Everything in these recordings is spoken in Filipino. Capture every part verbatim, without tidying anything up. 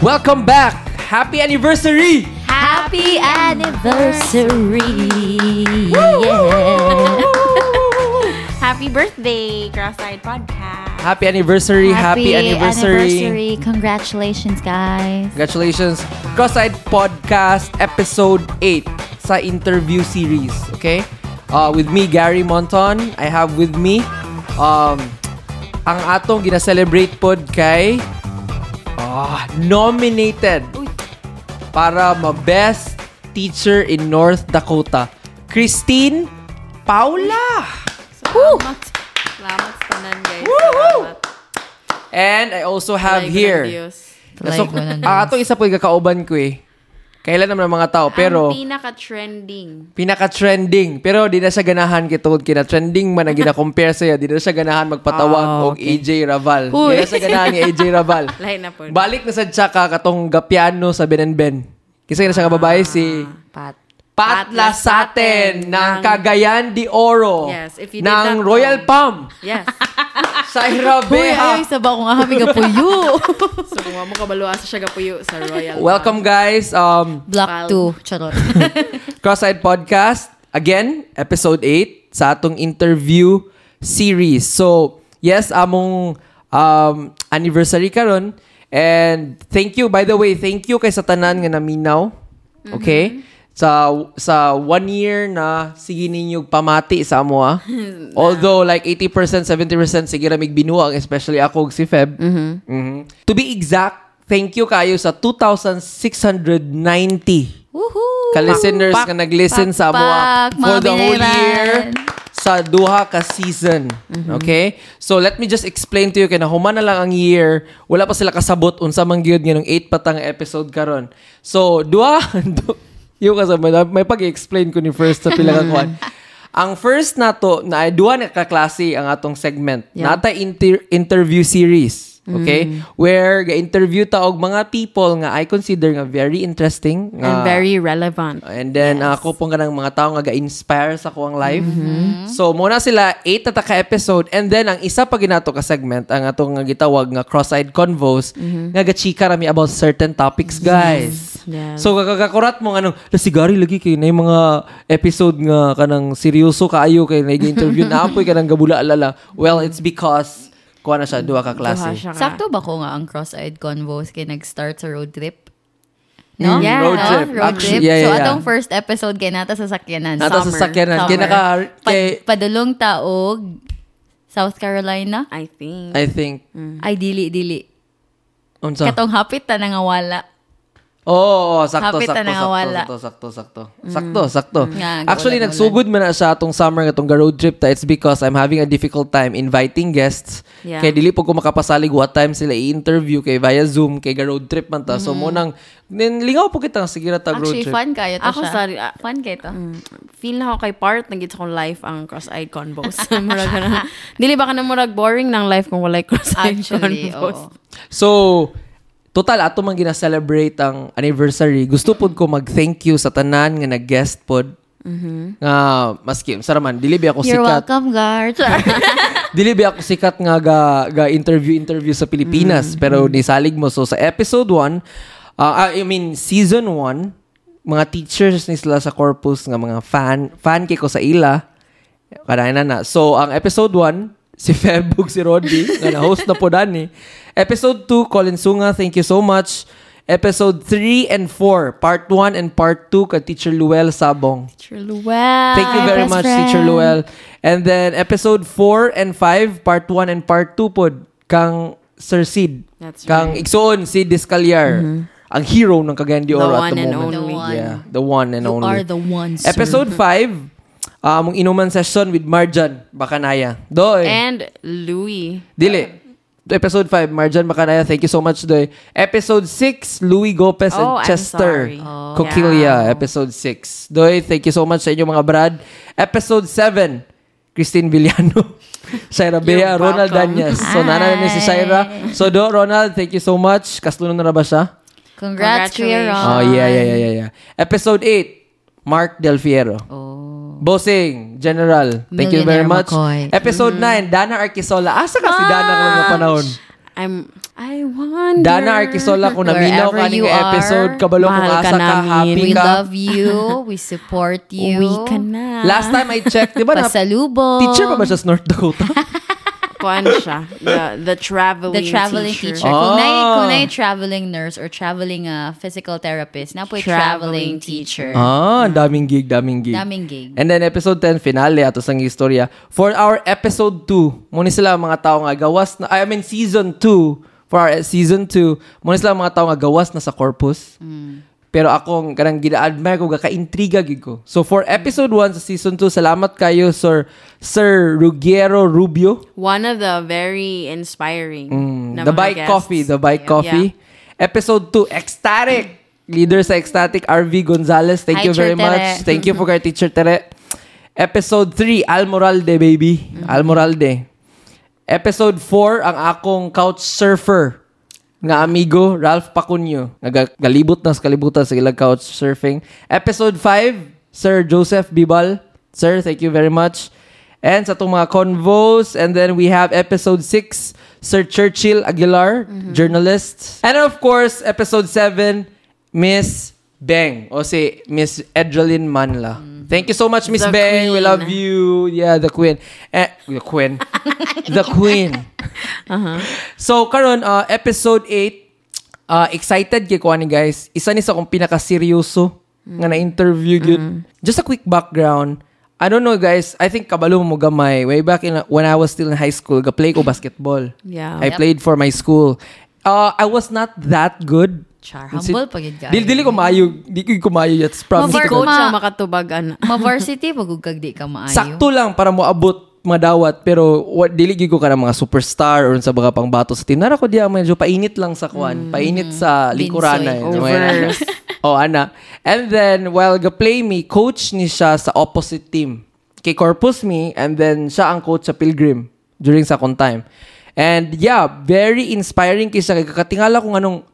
Welcome back! Happy anniversary! Happy anniversary! Yeah. Happy birthday, Crossside Podcast! Happy anniversary! Happy, happy anniversary. anniversary! Congratulations, guys! Congratulations! Crossside Podcast Episode eight sa interview series, okay? Uh, with me, Gary Monton. I have with me um, ang atong gina-celebrate pod kay uh, nominated para ma-best teacher in North Dakota, Christine Paula. Salamat. Salamat sa tanan, guys. Salamat. And I also have Talay here. So, ang atong isa po gakauban ko eh. Kailan naman ang mga tao, pero... Ang pinaka-trending. Pinaka-trending. Pero di na siya ganahan kitod kina. Trending man ang gina-compare sa'yo. Di na siya ganahan magpatawag oh, okay. o A J Raval. Uy. Di na siya ganahan ni A J Raval. Lain na po. Balik na sa tsaka katong gapiano sa Ben and Ben. Kasi na siya ah, kababae si... Pat. Pat, Pat Lasaten ng Cagayan de Oro. Yes. If you did ng Royal Palm. Yes. Sa Irabeha. Uy, ay, saba ko nga kami kapuyo. So, kung nga mo kabaluasa siya kapuyo sa Royal. Welcome, guys. Um, Block two. Charot. Crossside Podcast. Again, Episode eight sa atong interview series. So, yes, among um, anniversary karon. And thank you. By the way, thank you kay sa tanan nga naminaw. Okay? Mm-hmm. Sa sa one year na sige ninyo pamati sa amo ah. Although like eighty percent, seventy percent sige ramig binuang, especially ako si Feb. Mm-hmm. Mm-hmm. To be exact, thank you kayo sa two thousand six hundred ninety Woohoo! Ka-listeners na nag-listen sa amo ah for the whole year sa duha ka season. Mm-hmm. Okay? So let me just explain to you kay na human na lang ang year, wala pa sila kasabot unsa man gyud nganong eight patang episode karon. So duha yung kasi may, may pag-explain ko ni first sa pilakakuan. Ang first nato na duha na kaklase ang atong segment. Yeah. Nata inter- interview series, okay? Mm. Where ga-interview ta og mga people nga I consider nga very interesting and uh, very relevant. And then yes. uh, ako pong kanang mga tao nga ga-inspire sa ko ang life. Mm-hmm. So muna sila eight na taka episode and then ang isa pa ginato ka segment ang atong nga gitawag nga Cross-Eyed Convos mm-hmm. nga gachika rami about certain topics, guys. Yes. Yes. So kakakurat mo anong lasigari lagi kay na mga episode nga kanang seryoso kaayo kay na interview na apoy kanang gabula alala. Well, it's because kuha na siya duha ka klase. Sakto ba ko nga ang Cross-Eyed Convos kay nag-start sa road trip? No? Yeah, road trip. No? Road trip. Actually, yeah, so yeah, atong yeah. first episode kay nata sa sakyanan. Nata sa sakyanan. Kay naka kay padulong taog South Carolina, I think. I think. Mm. Ay dili dili. Unsa? Katong hapit ta nga wala. Oo, oh, sakto, sakto, sakto, sakto, sakto, sakto, mm. sakto, sakto. Yeah, Actually, nagsugod man na siya itong summer, itong road trip ta. It's because I'm having a difficult time inviting guests. Yeah. Kaya dili po ko makapasalig what time sila i-interview kay via Zoom, kay road trip man ta. Mm-hmm. So, munang, lingaw po kita, sige na ta road trip. Actually, fun kaya to ako, siya. Sorry, uh, fun kaya to. Mm. Feel na ako kay part, nag-gets akong live ang Cross-Eyed Convos. Murag na. Dili ba ka na murag boring ng life kung walay Cross-Eyed Actually, Convos? Oo. So, total, ato man gina-celebrate ang anniversary. Gusto pod ko mag-thank you sa tanan nga nag-guest pod. Mm-hmm. Nga, maski, saraman, dili ba ako You're sikat. You're welcome, guard. Dili ba ako sikat nga ga-interview-interview sa Pilipinas. Mm-hmm. Pero nisalig mo. So, sa episode one, uh, I mean, season one, mga teachers ni sila sa Corpus, nga mga fan, fan kiko sa ila. Kadayan na na. So, ang episode one, si Febog, si Roddy, nga na-host na po dani. Episode two, Colin Sunga, thank you so much. Episode three and four, Part one and Part two, ka Teacher Luel Sabong. Teacher Luel. Thank you very much, friend. Teacher Luel. And then, Episode four and five, Part one and Part two po, kang Sir Seed. That's kang right. Iksoon, Seed Discaliar. Mm-hmm. Ang hero ng Cagayan de Oro at the moment. The one and only. Yeah, the one and you only. You are the one, sir. Episode five, Um, inuman session with Marjan Bacanaya. Doy. And Louie. Dili. Episode five, Marjan Bacanaya. Thank you so much, Doy. Episode six, Louie Gopez oh, and Chester oh, Coquillia. Yeah. Episode six. Doy, thank you so much sa inyo mga brad. Episode seven, Christine Villano. Shaira Bea, Ronald Danyas. So, nananan ni si Shaira. So, do, Ronald, thank you so much. Kaslunan na ba siya? Congrats, Congratulations. Oh, yeah, yeah, yeah, yeah, yeah. Episode eight, Mark Del Fierro. Oh. Bossing, General. Thank you very much. McCoy. Episode mm-hmm. nine, Dana Arquisola. Asa ka si Dana kung napanahon? I'm I wonder. Dana Arquisola, kung naminaw ka ng episode, kabalo kung asa ka, happy ka. We love you. We support you. We ka na. Last time I checked, di ba na? Pasalubong. Teacher pa ba siya sa North Dakota? Kuan siya. The, the traveling teacher. The traveling teacher. teacher. Oh. Kung na'y traveling nurse or traveling uh, physical therapist, na po'y traveling, traveling teacher. Ah, daming gig, daming gig. Daming gig. And then episode ten, finale, ato sang istorya. For our episode two, muna sila mga tao nga gawas na, I mean season two, for our season two, muna sila mga tao nga gawas na sa Corpus. Mm. Pero akong kanang gina-admire ko, gaka-intriga gid ko. So for episode one sa season two, salamat kayo Sir Sir Rugiero Rubio. One of the very inspiring mm. The Bike guests. Coffee, The Bike yeah. Coffee. Yeah. Episode two, Ecstatic. Leader sa Ecstatic, R V Gonzalez. Thank Hi, you very Tere. Much. Thank you for kay Teacher Tere. Episode three, Almoralde, baby. Mm-hmm. Almoralde. Episode four, ang akong couch surfer nga amigo, Ralph Pacunio. Nagalibot na sa kalibutan sa ilang couch surfing. Episode five, Sir Joseph Bibal. Sir, thank you very much. And sa itong mga convos. And then we have episode six, Sir Churchill Aguilar, mm-hmm. journalist. And of course, episode seven, Miss Beng. O si Miss Edrelin Manla. Mm-hmm. Thank you so much, Miss Beng. We love you. Yeah, the queen. Eh, the queen. the queen. Uh-huh. So, karon uh, episode eight, uh, excited kayo ni guys. Isa ni sa kong pinakaseryoso mm. nga na-interview. Mm-hmm. Just a quick background. I don't know, guys. I think kabalo mo gamay. Way back in, when I was still in high school, ga-play ko basketball. Yeah. I yep. played for my school. Uh, I was not that good. Char, humble pa yun ka. Dili ko maayo, di ko maayo yet. Promise ko. Coach ang makatubagan. Ma-varsity, pagugag di ka maayo. Sakto lang para mo abot, madawat. Pero dili ko ka ng mga superstar or sa mga pangbato sa team. Nara ko diya, medyo painit lang sa kwan. Mm. Painit sa likurana. Over. Oh, ana. And then, while ga-play me, coach ni siya sa opposite team. Kay Corpus me, and then siya ang coach sa Pilgrim during sa akong time. And yeah, very inspiring kisa. Kakatingala kung anong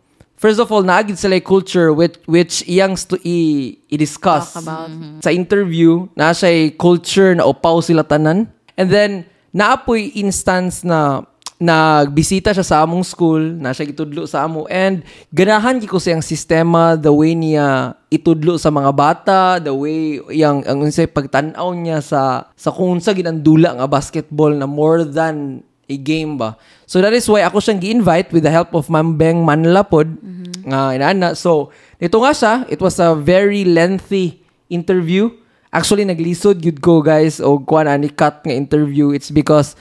first of all, naagid sila yung culture which, which iyang stu- i- i-discuss. Talk about. Mm-hmm. Sa interview, na siya'y culture na upaw sila tanan. And then, naapoy instance na nagbisita siya sa among school, na siya itudlo sa amo. And ganahan ko siyang sistema, the way niya itudlo sa mga bata, the way iyang ang unsay pagtanaw niya sa, sa kung sa ginandula nga basketball na more than a game ba. So that is why ako siyang gi-invite with the help of Ma'am Beng Manla pod. Mm-hmm. Uh, inaana. So, nito nga siya, it was a very lengthy interview. Actually, naglisod yun ko, guys, o kuan ani cut nga interview. It's because,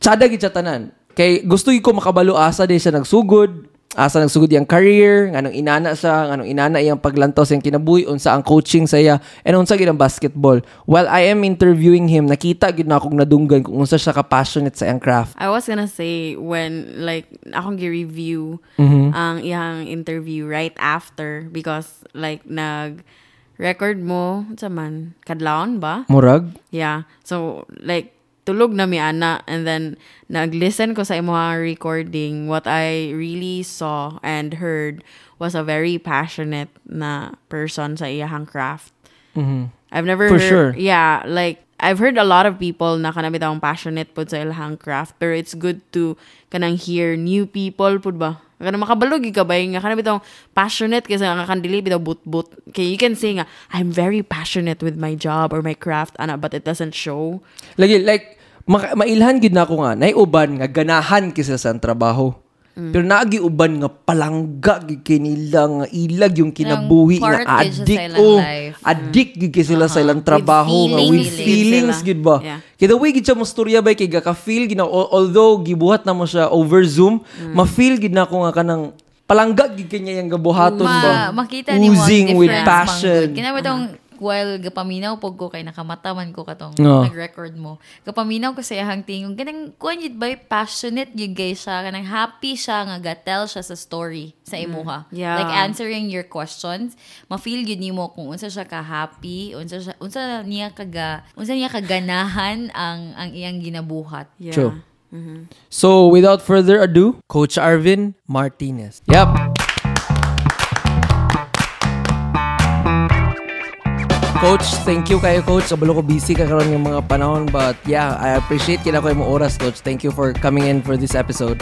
tsada gid siya tanan. Kay, gusto ko makabalo asa din siya nagsugod, asa nagsugod yung career, anong inana siya, anong inana yung paglantaw sa kinabuhi, unsa ang coaching saya, and unsa gid ang basketball. While I am interviewing him, nakita gid na akong nadunggan kung unsa siya ka-passionate sa iyang craft. I was gonna say, when, like, akong gi-review mm-hmm. ang iyang interview right after, because, like, nag- record mo, sa man, kadlaon ba? Murag? Yeah. So, like, tulog na mi ana, and then nag-listen ko sa imuhang recording. What I really saw and heard was a very passionate na person sa iyang craft. Mm-hmm. I've never For heard, sure. Yeah, like I've heard a lot of people na kanami taong passionate po sa iyang craft, pero it's good to kanang hear new people po ba? Kanang makabalog ka ba? Nga kanami taong passionate kasi nga kandili bitaw but-but. Okay, you can say nga, I'm very passionate with my job or my craft, ana, but it doesn't show. Like, like Ma- mailhan gid na ko nga naiuban nga ganahan kisa sa trabaho. Mm. Pero nagiuban nga palangga gid kinila nga ilag yung kinabuhi nga addict oh, addict gid sila sa ilang trabaho nga with feelings gid ba. Yeah. Kaya the way gid siya mo storya ba kay gaka-feel gid although gibuhat na mo siya over Zoom, mm. ma-feel gid na ko nga kanang palangga gid kanya yang gabuhaton ba. Ma- makita ni mo difference with passion. Kinabutong while gapaminaw po ko kay nakamataman ko katong no. nag-record mo. Gapaminaw ko sa iyang tingog. Ganang kuan yun ba? Passionate yun guys siya. Ganang happy siya nga gatel siya sa story sa imuha. Mm. Yeah. Like answering your questions. Ma-feel yun mo kung unsa siya ka-happy, unsa siya, unsa niya kaga, unsa niya kaganahan ang ang iyang ginabuhat. Yeah. True. Mm-hmm. So without further ado, Coach Arvin Martinez. Yep. Coach, thank you kayo, Coach. Abalo ko busy ka karon yung mga panahon. But yeah, I appreciate kina ko yung oras, Coach. Thank you for coming in for this episode.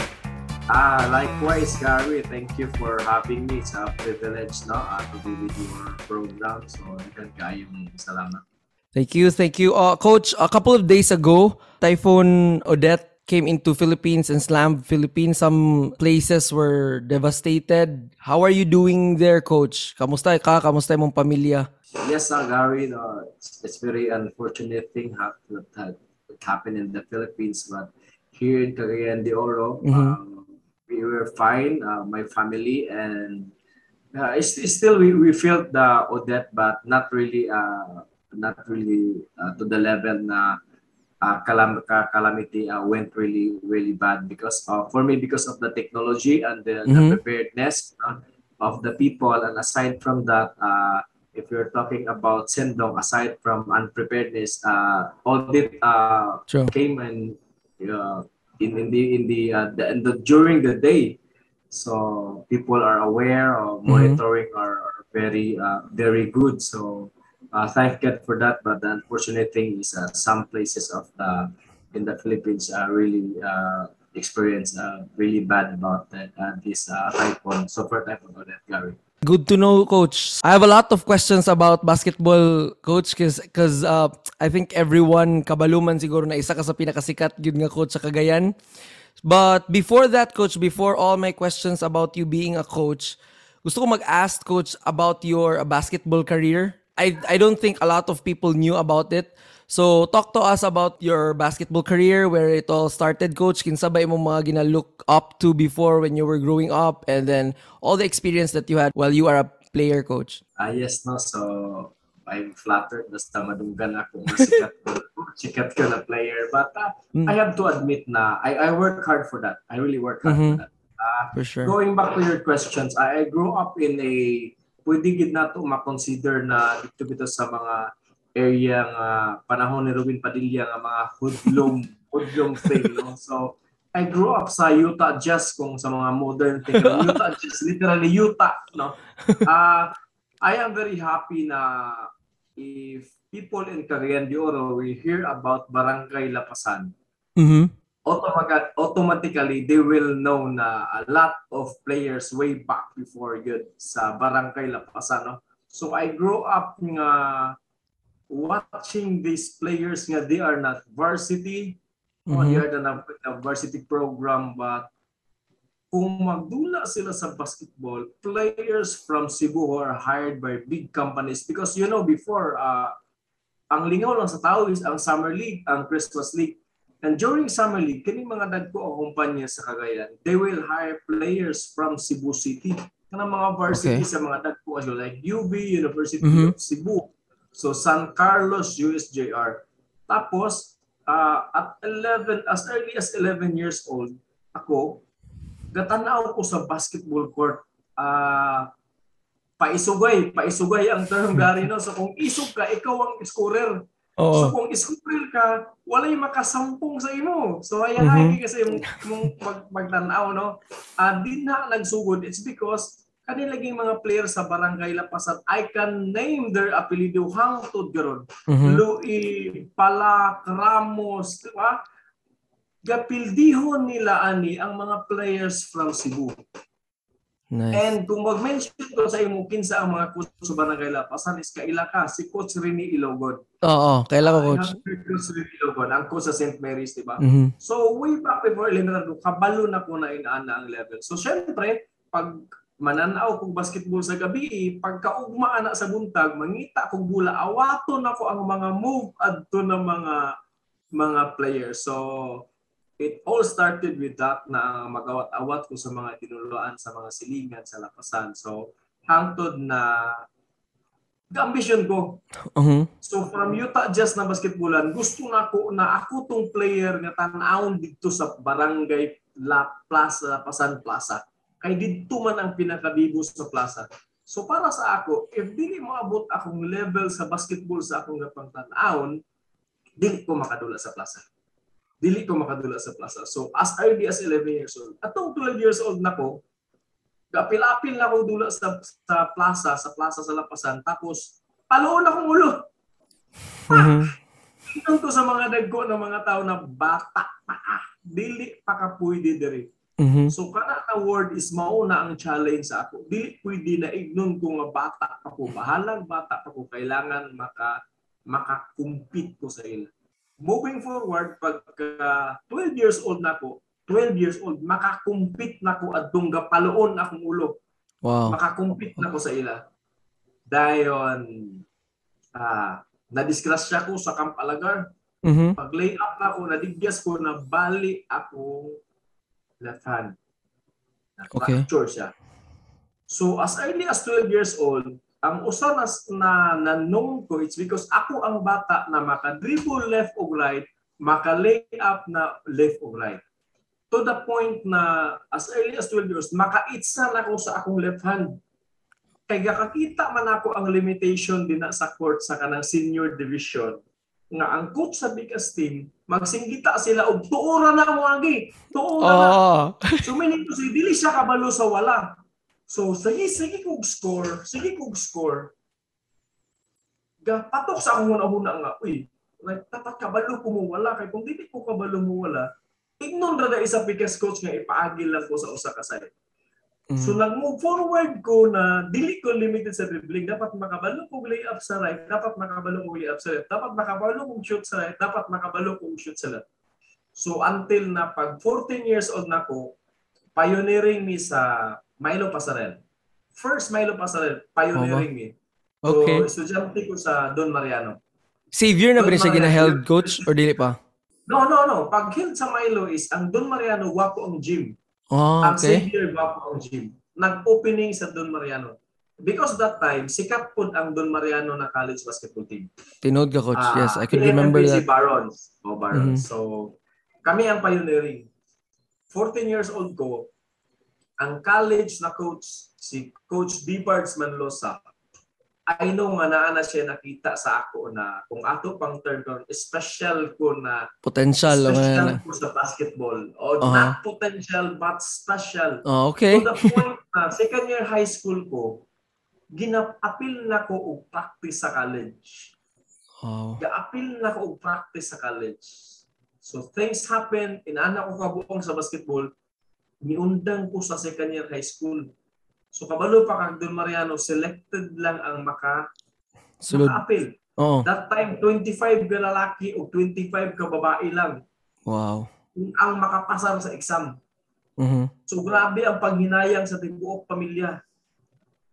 Ah, likewise, Gary. Thank you for having me. It's a privilege no, uh, to be with your program. So, ikan kayo ng salamat. Thank you, thank you. Uh, Coach, a couple of days ago, Typhoon Odette came into Philippines and slammed Philippines. Some places were devastated. How are you doing there, Coach? Kamusta ka? Kamusta mong pamilya? Yes, uh, Gary. Uh, it's, it's very unfortunate thing ha- that, that, that happened in the Philippines. But here in Cagayan de Oro, mm-hmm. um, we were fine, uh, my family, and uh, it's, it's still we, we felt the Odette, but not really... Uh, not really uh, to the level na uh, calam- calamity uh, went really, really bad because uh, for me, because of the technology and the, mm-hmm. the preparedness uh, of the people. And aside from that, uh, if you're talking about Sendong, aside from unpreparedness, uh, all that uh, came and, uh, in, in the, in the, uh, the, in the during the day. So people are aware of monitoring mm-hmm. are very, uh, very good. So Uh, thank God for that, but the unfortunate thing is uh, some places of the, in the Philippines are uh, really uh, experience uh, really bad about that, uh, this uh, typhoon, super typhoon about that, Gary. Good to know, Coach. I have a lot of questions about basketball, Coach, because uh, I think everyone, kabaluman siguro na isa ka sa pinakasikat, yun nga, Coach, sa Cagayan. But before that, Coach, before all my questions about you being a coach, gusto ko mag-ask, Coach, about your basketball career. I I don't think a lot of people knew about it. So, talk to us about your basketball career, where it all started, Coach. Kinsa ba imong mga gina-look up to before when you were growing up, and then all the experience that you had while you are a player, Coach. Ah, uh, yes, no. So, I'm flattered. Basta madunggan ako na sikat ko, sikat ko na player. But uh, mm. I have to admit na I, I work hard for that. I really work hard mm-hmm. for that. Uh, for sure. Going back to your questions, I, I grew up in a... Pwede gid na ito makonsider na dito bito sa mga area nga panahon ni Ruben Padilla nga mga hoodlum, hoodlum thing. No? So, I grew up sa Utah Jazz kung sa mga modern thing. Utah Jazz, literally Utah. No? Uh, I am very happy na if people in Cagayan de Oro will hear about Barangay Lapasan, mm-hmm. Automatic, automatically, they will know na a lot of players way back before yun sa Barangay Lapasan. No? So I grew up nga watching these players nga they are not varsity, mm-hmm. they are not a varsity program, but kung magdula sila sa basketball, players from Cebu who are hired by big companies because you know before, uh, ang lingaw lang sa tao is ang Summer League, ang Christmas League. And during Summer League, kini mga dagko o kumpanya sa Cagayan, they will hire players from Cebu City. Kanang mga varsity okay. sa mga dagko like U B, University mm-hmm. of Cebu. So San Carlos, U S J R. Tapos, uh, at eleven, as early as eleven years old, ako, gatanaw ko sa basketball court. Uh, paisugay, paisugay ang term gari. No? So kung isog ka, ikaw ang scorer. Oh. So kung iskumplir ka, walay makasampung sa imo. So ayan mm-hmm. ay kasi mong mag- magtanaw, no? Uh, di na nagsugod. It's because kanilaging mga players sa Barangay Lapasan, I can name their apelido hangtod garon. Mm-hmm. Luel, Palak, Ramos, diba? Gapildihon nila ani ang mga players from Cebu. Nice. And kung mag-mention ko sa iyo, mungkin sa mga coach sa Barangay Lapasan is kaila ka, si Coach Rini Ilogon. Oo, kaila ko, Coach. Coach Rini Ilogon, ang coach sa Saint Mary's, di ba? Mm-hmm. So, way back before elementary, kabalo na ko na inaana ang level. So, syempre, pag mananaw kong basketball sa gabi, pagkaugmaan na sa buntag, mangita kong bula, awato na ko ang mga move at to ng mga mga players. So, it all started with that na magawat-awat ko sa mga tinuloan, sa mga silingan, sa Lapasan. So, hangtod na the ambition ko. Uh-huh. So, from Utah Jazz na basketballan, gusto na ko na ako tong player na tanawon dito sa Barangay La Plaza, Lapasan Plaza. Kay dito man ang pinakabibo sa plaza. So, para sa ako, if dili maabot akong level sa basketball sa akong napangtanawon, dili ko makadula sa plaza. Dili ko makadula sa plaza. So, as early as eleven years old. At tong twelve years old na ko, kapilapil na ko dula sa, sa plaza, sa plaza sa Lapasan. Tapos, paloon akong ulo. Mm-hmm. Tingnan ko sa mga dagko ng mga tao na bata pa. Dili pa ka pwede diri. Mm-hmm. So kana na word is mauna ang challenge sa ako. Dili pwede na ignon ko nga bata ako, bahalang bata ako, kailangan maka makakumpit ko sa ila. Moving forward, pagka twelve years old na ako, twelve years old, makakumpit na ko adtong gapaloon akong ulo. Wow. Makakumpit na ko sa ila. Dayon ah nadisgrasya ko sa Camp Alagar. Mm-hmm. Pag lay up na ako, nadigyas ko na bali akong left hand. Na-fracture siya. So as early as twelve years old, ang usa na na-known ko, it's because ako ang bata na maka-dribble left o right, maka-lay up na left o right. To the point na as early as twelve years, maka-itsa na ako sa akong left hand. Kaya kakita man ako ang limitation din sa court sa kanang senior division. Nga ang coach sa biggest team, magsinggita sila og tuora na mo agi. Tuora oh. na. So meaning to say, dili siya kabalo sa wala. So sige, sige kong score. Sige kong score. Patok sa akong huna-huna nga. Uy, tapat kabalo ko mo wala. Kaya kung dili ko kabalo mo wala, ignon rada isa biggest coach nga ipaagil lang ko sa usa ka side. Mm-hmm. So nag-move forward ko na dili ko limited sa dribbling. Dapat makabalo kong layup sa right. Dapat makabalo kong layup sa left. Dapat makabalo kong shoot sa right. Dapat makabalo kong shoot sa left. So until na pag fourteen years old na ko, pioneering me sa Milo Pasarell. First Milo Pasarell, pioneering me. So okay. Estudyante ko sa Don Mariano. Savior na ba siya gina-held coach or dili pa? No, no, no. Pag-held sa Milo is ang Don Mariano wako ang gym. Oh, okay. Ang Xavier University gym. Nag-opening sa Don Mariano. Because that time, sikat po ang Don Mariano na college basketball team. Tinood ka, Coach. Uh, yes, I can remember that. Si Barons. Oh, Barons. Mm-hmm. So, kami ang pioneering. fourteen years old ko, ang college na coach, si Coach Bibards Manlosa, I know nga naa na siya nakita sa ako na kung ato pang term ko, special ko na potential, special ko sa basketball. O uh-huh. Not potential but special. Oh, okay. To the point na second year high school ko, ginapil na ko og practice sa college. Oh. Gaapil na ko og practice sa college. So things happen, inana ko kabuong sa basketball, niundang ko sa second year high school. So kabalo pa kag Don Mariano, selected lang ang maka Sulod. Maka-apil. Oh. That time, twenty-five ka lalaki o twenty-five ka babae lang. Wow. Ang makapasar sa exam. Mm-hmm. So grabe ang paghinayang sa tibuok pamilya.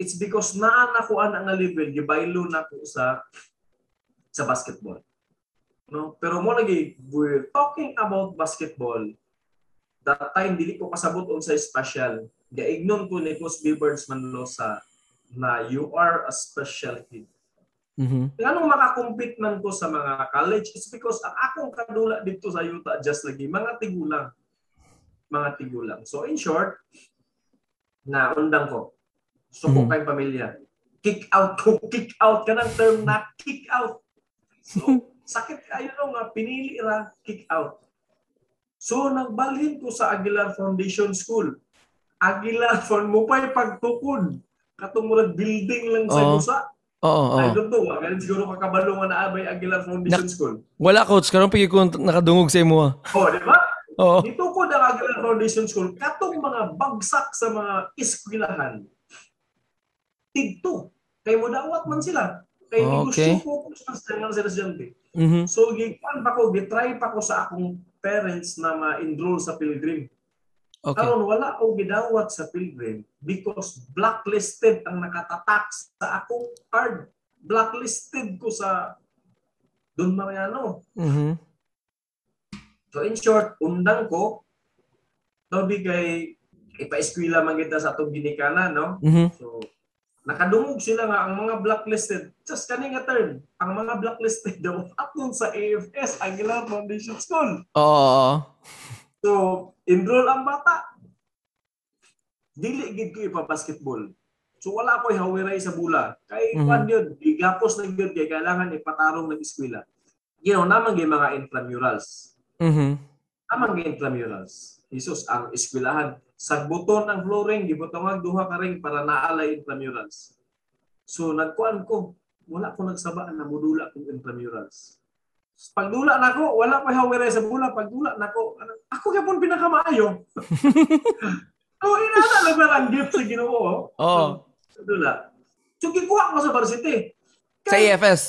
It's because naanakuan ang level, gibaylo na ko sa sa basketball. No? Pero mo lagi, we're talking about basketball. That time, dili ko kasabot on sa special. Gaignon ko ni Coach Bibards Manlosa na you are a special kid. Mm-hmm. Kaya nung makakumpit man ko sa mga college is because ang akong kadula dito sa Utah just lagi mga tigulang. Mga tigulang. So in short, naundang ko. So mm-hmm. kay pamilya. Kick out ko. Kick out. Kanang term na kick out. So sakit kayo nung pinili ra kick out. So nagbalhin ko sa Aguilar Foundation School. Aguilar Foundation, mo pa yung pagtukod. Katungurad building lang sa oh. Musa. Oo, oo. I don't know. Ganun siguro kakabalungan na abay Aguilar Foundation na- School. Wala, Coach. Karong pigi ko nakadungog sa imo. Oo, di ba? Oo. Ditukod ang Aguilar Foundation School. Katong mga bagsak sa mga iskwilahan. Tigto. Kay mudawat man sila. Kay negosyo ko sa mga residente. So, gigpan pa ko, gitry pa ko sa akong parents na ma-enroll sa Pilgrim. Okay. Karon wala akong gidawat sa Pilgrim because blacklisted ang nakatatak sa akong card. Blacklisted ko sa Don Mariano. Mm-hmm. So in short, undang ko, tabi kay ipa-eskwila man kita sa atong ginikana, no? Mm-hmm. So nakadungog sila nga ang mga blacklisted. Just kani nga term, ang mga blacklisted daw atun sa A F S, Aguilar Foundation School. Oo. So enroll ang bata. Dili gid ko ipa-basketball. So wala ko hawiray sa bula. Kay pan mm-hmm. yun, igapos na yun. Kaya kailangan ipatarong ng eskwela. You know, namang yung mga intramurals. Mm-hmm. Namang yung intramurals. Isus, ang eskwelahan. Sagbuton ang flooring, gibutong duha ka ring para naalay intramurals. So nagkuhan ko, wala ko nagsabaan na modula kong intramurals. Pagdula na ko, wala pa hawira sa bula. Pagdula na ko, ako kapon pinakamaayo. So, inata na parang gift sa Ginoo. Oo. Dula. So, gikuha ko sa varsity. Sa E F S?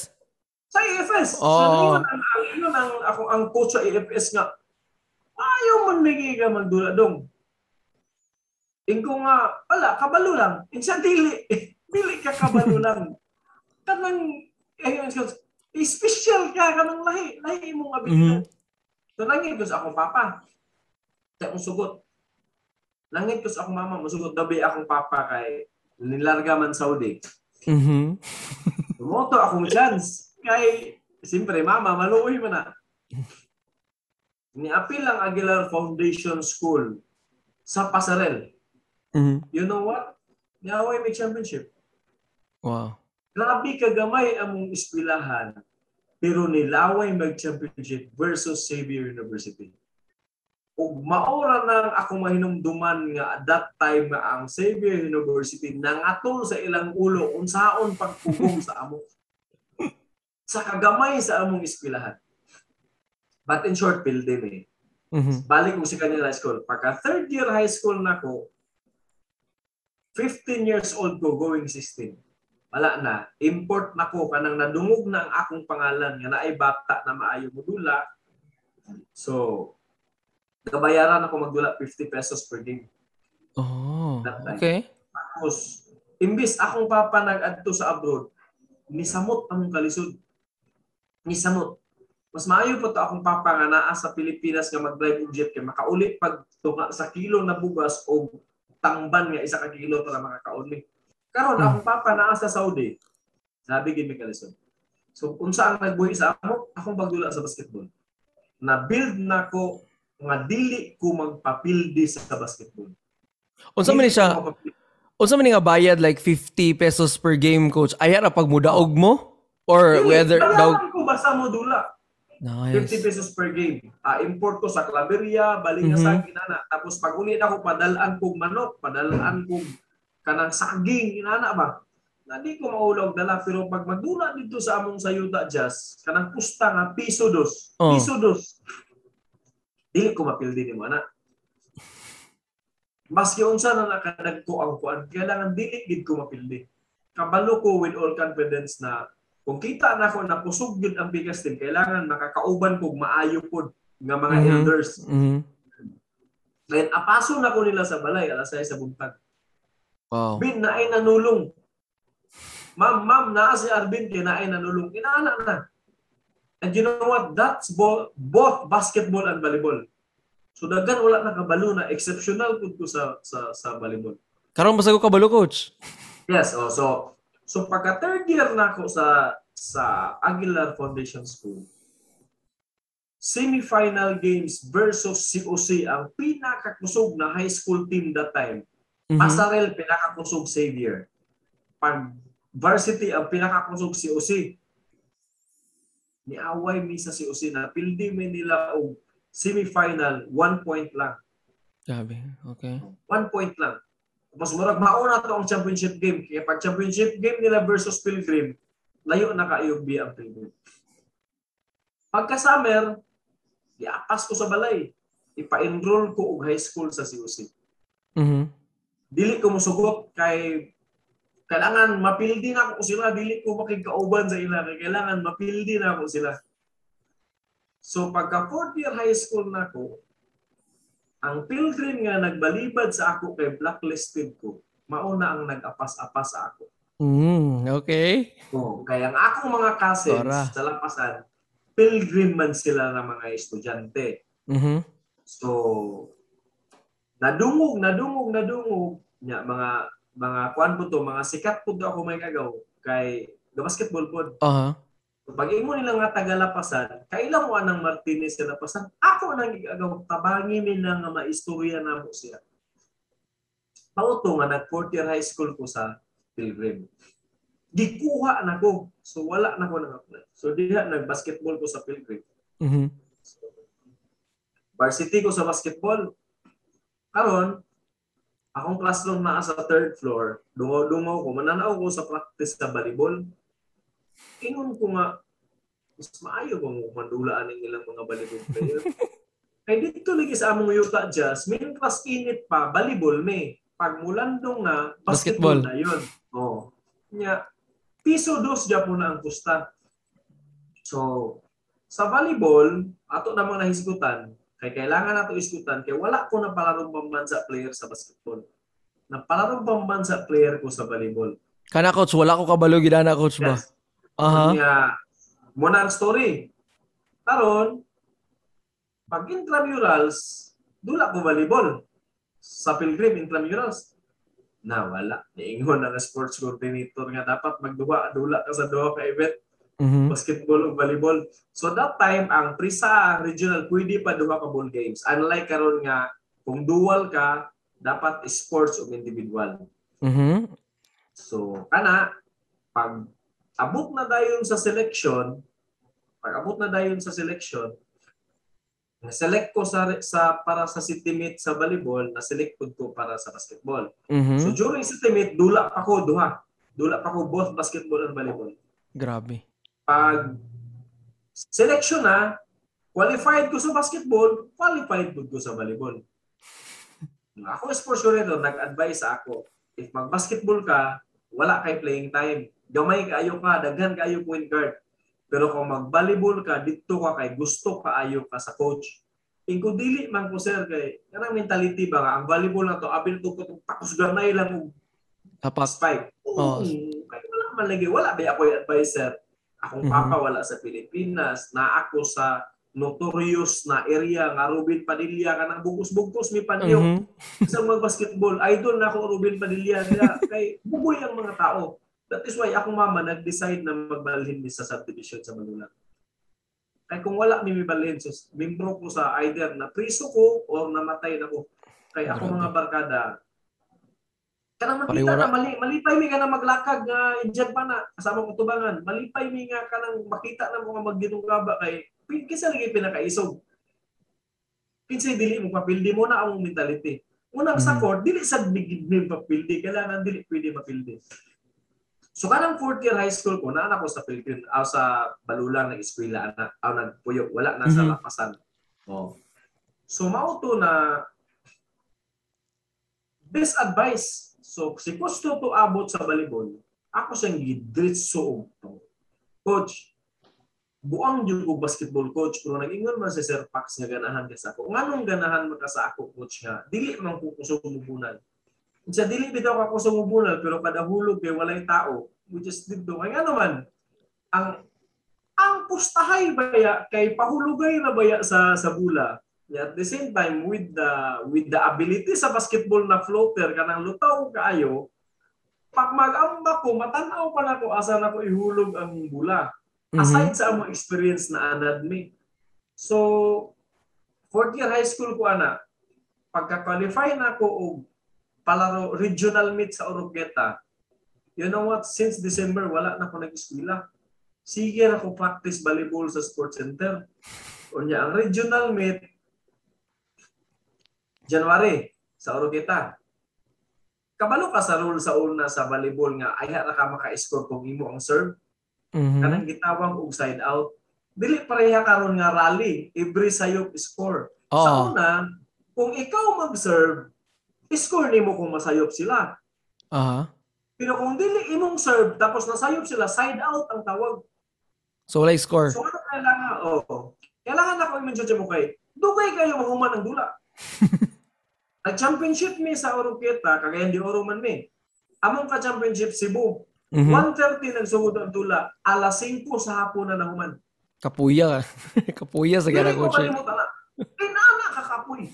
Sa E F S. Oh. So, yun ang, yun ang, ako, ang coach sa E F S nga. Ayaw man may giga magdula dong. Ingko nga, wala, kabalo lang. Insan dili. Dili ka kabalo lang. Kanang, ayun, special ka, kanang lahi. Lahi mong abit na. Mm-hmm. So, langit ko sa akong papa. Sa akong sugot. Langit ko sa akong mama. Masugot gabi akong papa kay nilarga man Saudi. Mm-hmm. Tumoto akong chance. Kay, simpre, mama, maluwi mo na. Niapil ang Aguilar Foundation School sa Pasarel. Mm-hmm. You know what? Niyaway may championship. Wow. Grabe kagamay ang mong eskwelahan, pero nilaway mag-championship versus Xavier University. O maura nang ako mahinumduman nga at that time ang Xavier University nangatol sa ilang ulo unsaon pagpugong sa among sa kagamay sa among eskwelahan. But in short, Pilgrim eh. Mm-hmm. Balik ko sa kanyang high school. Pagka third year high school na ko, fifteen years old ko going sixteen. Wala na. Import na ko. Kanang nadungog na ang akong pangalan. Nga na ay bata na maayo modula. So, nakabayaran ako magdula fifty pesos per game. Oh, okay. Tapos, imbis akong papa nag-adto sa abroad, nisamot ang kalisod. Nisamot. Mas maayo po ito akong papa nga naa sa Pilipinas nga mag-drive object kaya makauli pag tunga sa kilo na bugas o tangban nga isa ka kilo para makakauli. Karon hmm. akong papa naa sa Saudi. Sabi gini kalison. So kung saan nagbuhi sa amok, akong pagdula sa basketball. Na-build na ko nga dili ko magpapildi sa basketball. Unsa man siya? Unsa man nga bayad like fifty pesos per game coach? Aya ra pag mudaog mo or dili, whether daw ko basta modula. Nice. fifty pesos per game. Ah, import ko sa Claveria, baling mm-hmm. sa ginana. Tapos pag ulit ako, padalaan kong manok, padalaan kong kanang saging, ginana ba? Na di ko maulog dala. Pero pag magdula dito sa among sayuta, just kanang pusta nga, piso dos. Oh. Piso dos. Dili ko mapildi ni mo, anak. Maski unsa na nakadag ko ang kuan, kailangan dili gid ko mapildi. Kabalo ko with all confidence na kung kita na ko na pusog yun ang biggest team, kailangan nakakauban ko maayo po ng mga mm-hmm. elders. Mm-hmm. Then, apaso na ko nila sa balay, alasay sa buntag. Wow. Bin, na ay nanulong. Ma'am, ma'am, naa si Arvin, kaya na ay nanulong. Inaala na. And you know what? That's bo- both basketball and volleyball. So, dagan wala na kabalo na exceptional po ko sa sa, sa volleyball. Karong masago kabalo, coach. Yes, oh, so... So pagka third year na ako sa sa Aguilar Foundation School, semifinal games versus C O C ang pinakakusog na high school team that time. Mm-hmm. Pasarel, pinakakusog Savior. Pag varsity, ang pinakakusog C O C. Niaway mi sa C O C na pildi mi nila o semifinal, one point lang. Sabi, okay. One point lang. Mas murag mauna to ang championship game. Kaya pag championship game nila versus Pilgrim, layo na ka-I U B ang Pilgrim. Pagka-summer, iapas ko sa balay. Ipa-enroll ko og high school sa C U C. Mm-hmm. Dili ko musugot kay kailangan mapildi na ako sila. Dili ko makikauban sa ila. Kailangan mapildi na ako sila. So pagka fourth year high school na ako, ang Pilgrim nga nagbalibad sa ako kay blacklisted ko, mauna ang nag-apas-apas sa ako. Mm, okay. So, kaya ang akong mga cousins Tora. Sa Lapasan, Pilgrim man sila ng mga estudyante. Mm-hmm. So, nadungog, nadungog, nadungog. Nya, mga, mga kuan po to, mga sikat po to ako may kagaw kay basketball po. Uh-huh. Pag-i mo nilang nga taga-Lapasan, kailan mo anang Martinez sa Lapasan, ako nang igagaw, tabangi nilang nga maistorya na mo siya. Pauto nga, nag-fourth year high school ko sa Pilgrim. Gikuha na ko. So, wala na ko nang-apply. So, diha, nag-basketball ko sa Pilgrim. Mm-hmm. So, varsity ko sa basketball. Karon, akong classroom na sa third floor, dungaw-dungaw ko, mananaw ko sa practice sa volleyball. Ingon ko nga, mas maayo kung mandulaan ng ilang mga balibol player. Ay dito lagi sa among yuta just, meaning mas init pa, balibol may. Pag mulandong na, basketball, basketball na yun. Oo. Nya, piso dos Japon na ang kusta. So, sa volleyball, ato namang nahisgutan, kaya kailangan nato isgutan, kaya wala ko na palarong pambansa player sa basketball. Na palarong pambansa player ko sa volleyball. Kana coach, wala ko kabalo gidana coach ba? Yes. Aha. Uh-huh. Muna ang story. Karon, pag intramurals, dula ko volleyball. Sa Pilgrim, intramurals. Nawala. Niingon ang sports coordinator nga dapat magduwa. Dula ka sa duwa ka event. Mm-hmm. Basketball o volleyball. So that time, ang prisa regional, pwede pa duwa ka ball games. Unlike karon nga, kung dual ka, dapat sports o individual. Mm-hmm. So, kana, pag abot na dayon sa selection, pag abot na dayon sa selection, na-select ko sa, sa, para sa city meet sa volleyball, na-select ko para sa basketball. Mm-hmm. So during city meet, dula pa ko, duha. Dula pa ko both basketball and volleyball. Grabe. Pag selection na, qualified ko sa basketball, qualified ko sa volleyball. Ako, sports coordinator, nag-advise ako, if mag-basketball ka, wala kay playing time. Gamay kaayo ka, daghan kaayo point guard. Pero kung mag-volleyball ka, dito ka kay gusto kaayo ka sa coach. Ingko dili man ko sir kay, kanang mentality ba nga, ang volleyball na to, abil to ko, takos ganay lang mo. Tapak. Spike. Oh. Mm, kaya wala man lagi. Wala ba ako yung advisor? Akong mm-hmm. papa wala sa Pilipinas, na ako sa notorious na area nga Ruben Padilla, kanang bugkus-bugkus mi panyo. Mm-hmm. Isang mag-basketball, idol na ako Ruben Padilla. Kaya kay buboy ang mga tao. That is why ako mama nag-decide na magbalhin din sa subdivision sa Manila. Kaya kung wala mimibalhin, so membro ko sa either na priso ko o namatay na ko. Kaya ako mga barkada, ka na makita na mali, malipay mi ka na maglakag na uh, Indian pa na, kasama ko tubangan. Malipay mi nga ka nang makita na mga magginunggaba kay kinsa lagi pinakaisog. Kinsa dili mo papildi mo na ang mentality. Unang mm-hmm. sakot, dili sad bigid mi papildi, kailangan dili pwede mapildi. So kanang fourth year high school ko, naan ako sa Pilgrim, ah, sa Balulang, nag-eskwela, na, ah, nagpuyok, wala na sa mm-hmm. Lapasan. Oh. So mauto na best advice. So si coach to to abot sa volleyball, ako siyang gidritsoog to. Coach, buang dyan ko basketball coach, pero nag-ingon man si Sir Pax nga ganahan ka sa ako. Nganong ganahan man ka sa ako, coach nga, dili man ko kusumubunan. Sa dili bitaw ako sa mubunal pero kada hulog kay walay tao we just did do kaya naman ang ang pustahay baya kay pahulugay na baya sa sa bula yeah, at the same time with the with the ability sa basketball na floater kanang lutaw kaayo pag magamba ko matan-aw pa na ko asa na ko ihulog ang bula mm-hmm. aside sa among experience na anad me so fourth year high school ko ana pagka-qualify na ko og palaro regional meet sa Oroqueta. You know what? Since December, wala na ako nag-eskwela. Sige na ako practice volleyball sa sports center. O niya, ang regional meet, January, sa Oroqueta. Kabalo ka sa rule sa una sa volleyball nga, ayaw na ka maka-score kung imo ang serve. Mm-hmm. Kanang gitawang og side out. Dili pareha karon nga rally. Every sayop score. Oh. Sa una, kung ikaw mag-serve, score nimo kung masayop sila. Uh-huh. Pero kung dili imong serve tapos nasayop sila, side out ang tawag. So wala score. So ano kailangan? Oo. Kailangan na ko i-mention mo kay dugay kayo mahuman ang dula. Ang championship mi sa Oroqueta, Cagayan de Oro man mi. Among ka-championship Cebu. Mm-hmm. one thirty nagsugod ang dula. Alas singko sa hapon na nahuman. Kapuya. Kapuya sa garagotse. Hindi ko kalimutan na. Pinana kakapuy.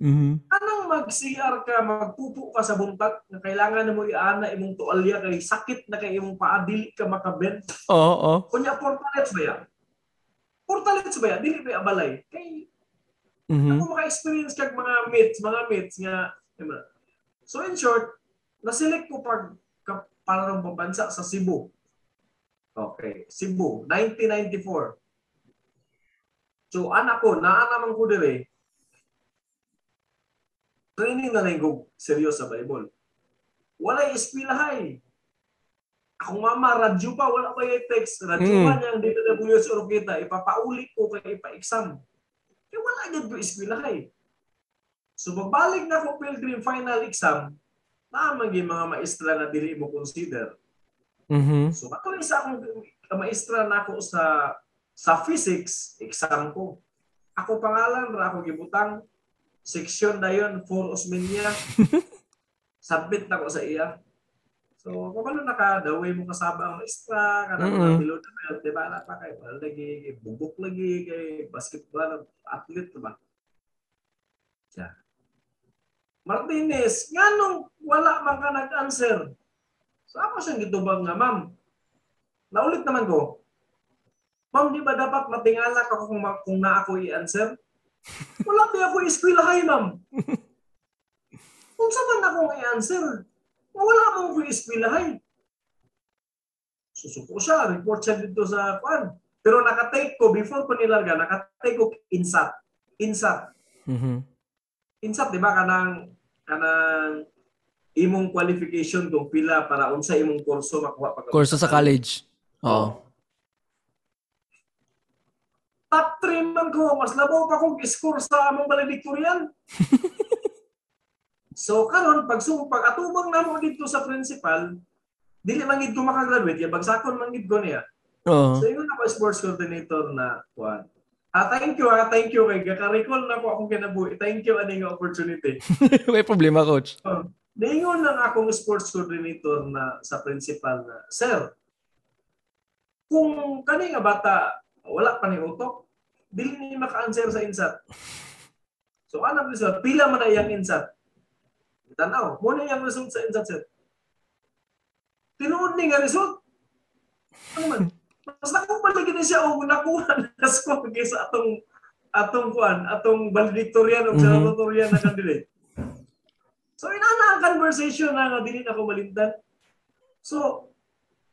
Mm-hmm. Anong mag-C R ka, magpupo ka sa buntag na kailangan mo iana imong tuwalya kay sakit na kay imong paa, dili ka makabend. Oo, oh, oo. Oh. Kunya, portalets ba yan? Portalets ba yan? Dili ba abalay? Kay, mm-hmm. ako maka-experience kag mga mates, mga mates nga. Diba? So in short, naselect ko pag parang pambansa sa Cebu. Okay, Cebu, nineteen ninety-four. So anak ko, naanaman ko dire, training na lang yung seryoso sa volleyball. Walay eskwelahay. Ako nga ma, radyo pa, wala pa yung text. Radyo mm. pa niya ang D P W H or kita, ipapaulit ko kay ipa-exam. Kaya wala agad ko eskwila kay. So magbalik na ko Pilgrim final exam, naman yung mga maestra na dili mo consider. Mm-hmm. So ako isa akong maestra na ako sa sa physics exam ko. Ako pangalan ra ako gibutang section dayon for Osmeña. Submit na ko sa iya. So, kapano nakadaway mo kasaba ang maestra, kanang mm-hmm. bilod na melt, diba? Anak pa kayo, lagi, bubuk lagi, kay basketball, athlete, diba? Yeah. Martinez, nga nung wala man ka nag-answer, so ako siyang gitubang nga, ma'am, naulit naman ko, ma'am, di ba dapat matingala ka kung, kung na ako i-answer? Wala kaya ako iskwilahay, ma'am. Kung saan man akong i-answer? Wala mo kong iskwilahay. Susuko siya, report siya dito sa kwan. Pero nakatake ko, before ko nilarga, nakatake ko insat. Insat. Mm-hmm. Insat, di ba? Kanang, kanang imong qualification kung pila para unsa imong kurso makuha pag- Kurso sa college. Oo. Top three man ko, mas labaw pa kong score sa among valedictorian. So karon pag pag atubang namo dito sa principal, dili man gid ko makagraduate, ya bagsakon man gid ko niya. Uh-huh. So ingon ako sports coordinator na kuan. Ah, thank you, ah, thank you kay gaka-recall na ko akong kinabuhi. Thank you aning opportunity. May problema coach. So, naingon lang akong sports coordinator na sa principal na, sir, kung kani nga bata wala pa ni utok, dili ni maka-answer sa insat. So anang result, pila man na yang insat. Tanaw, muna yung result sa insat set. Tinuod niya nga result. Ano man? Mas nakupaligid na siya o nakuha na score sa atong atong kuan, atong valedictorian o salutatorian na candidate. So, inana ang conversation na nga dili na ako malindan. So,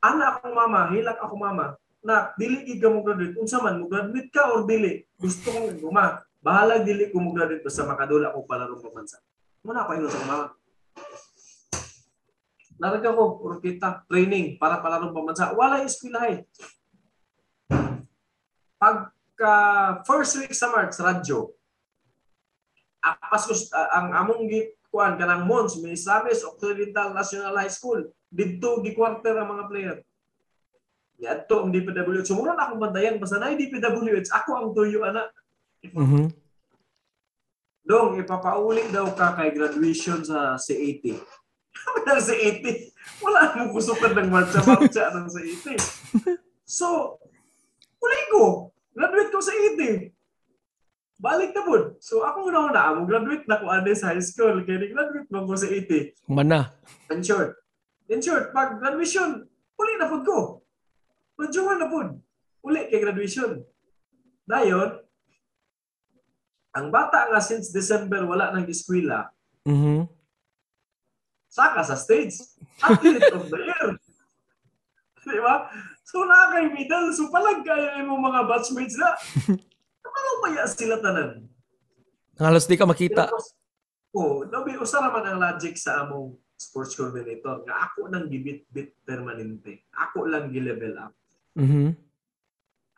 ana akong mama, hilak ako mama, na dili ka mo graduate. Unsa man, mo graduate ka or dili. Gusto kong guma. Bahala dili ko mo graduate basta makadula akong palarong pamansa. Muna ako yun sa mga. Naraga ko, urkita, training, para palarong pamansa. Wala yung eskwelahay. Pagka first week sa March, radyo. Apas ko, uh, ang among gikuan, kanang Mons, Misamis, Occidental National High School, dito, gikwarter ang mga player. Yan to, ang D P W H. Sumura na akong bandayan, basta na yung D P W H, ako ang tuyo, anak. Mm-hmm. Dong, ipapauling daw ka kay graduation sa C E T. Ang C E T, wala mo kusukan ng marcha-marcha ng C E T. So, uling ko, graduate ko sa C E T. Balik na po. So, ako na na, ako graduate na ko anes high school. Kaya graduate mo ko sa C E T. Mana? In short. In short, pag graduation, uling na po ko. Madyawan na po. Uling kay graduation. Dayon, ang bata nga since December wala nang eskwela. Mm-hmm. Saka sa stage. Athlete of the year. Diba? So na kay middle. So palag kayo yung mga batchmates na. Kapag maya sila tanan. Halos di ka makita. Oo. Nabi, usa naman ang logic sa among sports coordinator. Nga ako nang gibit-bit permanente. Ako lang gilevel up. Mm-hmm.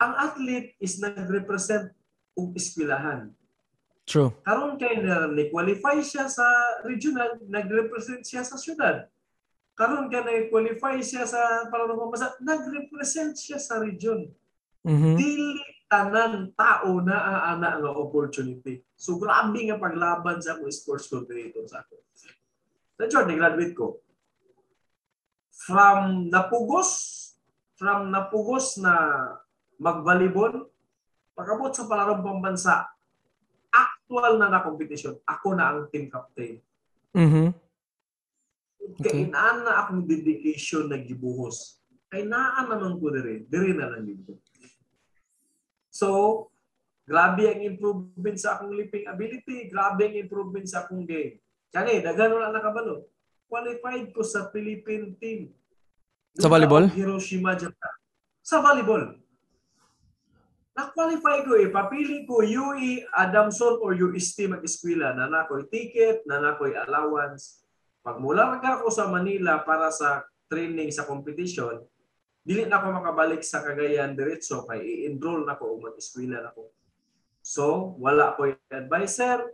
Ang athlete is nag-represent o eskwilahan. True. Karon kay na ni-qualify siya sa regional, nag-represent siya sa syudad. Karon kay na-qualify siya sa parang masa, nag-represent siya sa region. Mm-hmm. Dili tanan tao na ana nga opportunity. So grabe nga paglaban sa akong sports coordinator sa ako. Sa graduate ko. From Napugos, from Napugos na magbalibon, pagabot sa palarong pambansa, actual na na competition, ako na ang team captain. Mm-hmm. Okay. Kaya naan na akong dedication na gibuhos. Kaya naan naman ko diri. Diri na lang dito. So, grabe ang improvement sa akong leaping ability. Grabe ang improvement sa akong game. Kaya, dagan wala na kabalo. Qualified ko sa Philippine team. Doon sa volleyball? Hiroshima, Japan. Sa volleyball. Na-qualify ko eh. Papili ko U E Adamson or U S T mag-eskwila. Nanakoy ticket, nanakoy allowance. Pagmula ka ako sa Manila para sa training sa competition, dili na ako makabalik sa Cagayan diretso kay i-enroll na ko o mag-eskwela na ko. So, wala ko yung advisor,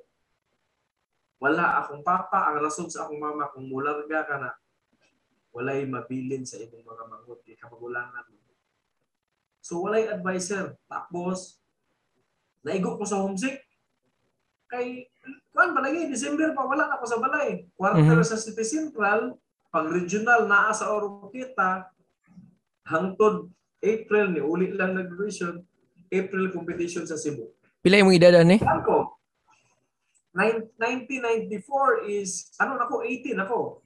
wala akong papa, ang rason sa akong mama kung mularga ka na, wala'y mabilin sa ibang mga manghod, kay kapagulangan mo. So, wala'y advisor. Tapos, naigo ko sa homesick. Kay, kuan palagi, December pa, wala na ako sa balay. Quarter mm-hmm. sa City Central, pag-regional, naa sa Oroqueta, hangtod April, ni uli lang nag-graduation, April competition sa Cebu. Pila yung edad ni? Ako. nineteen ninety-four is ano na ko eighteen ako.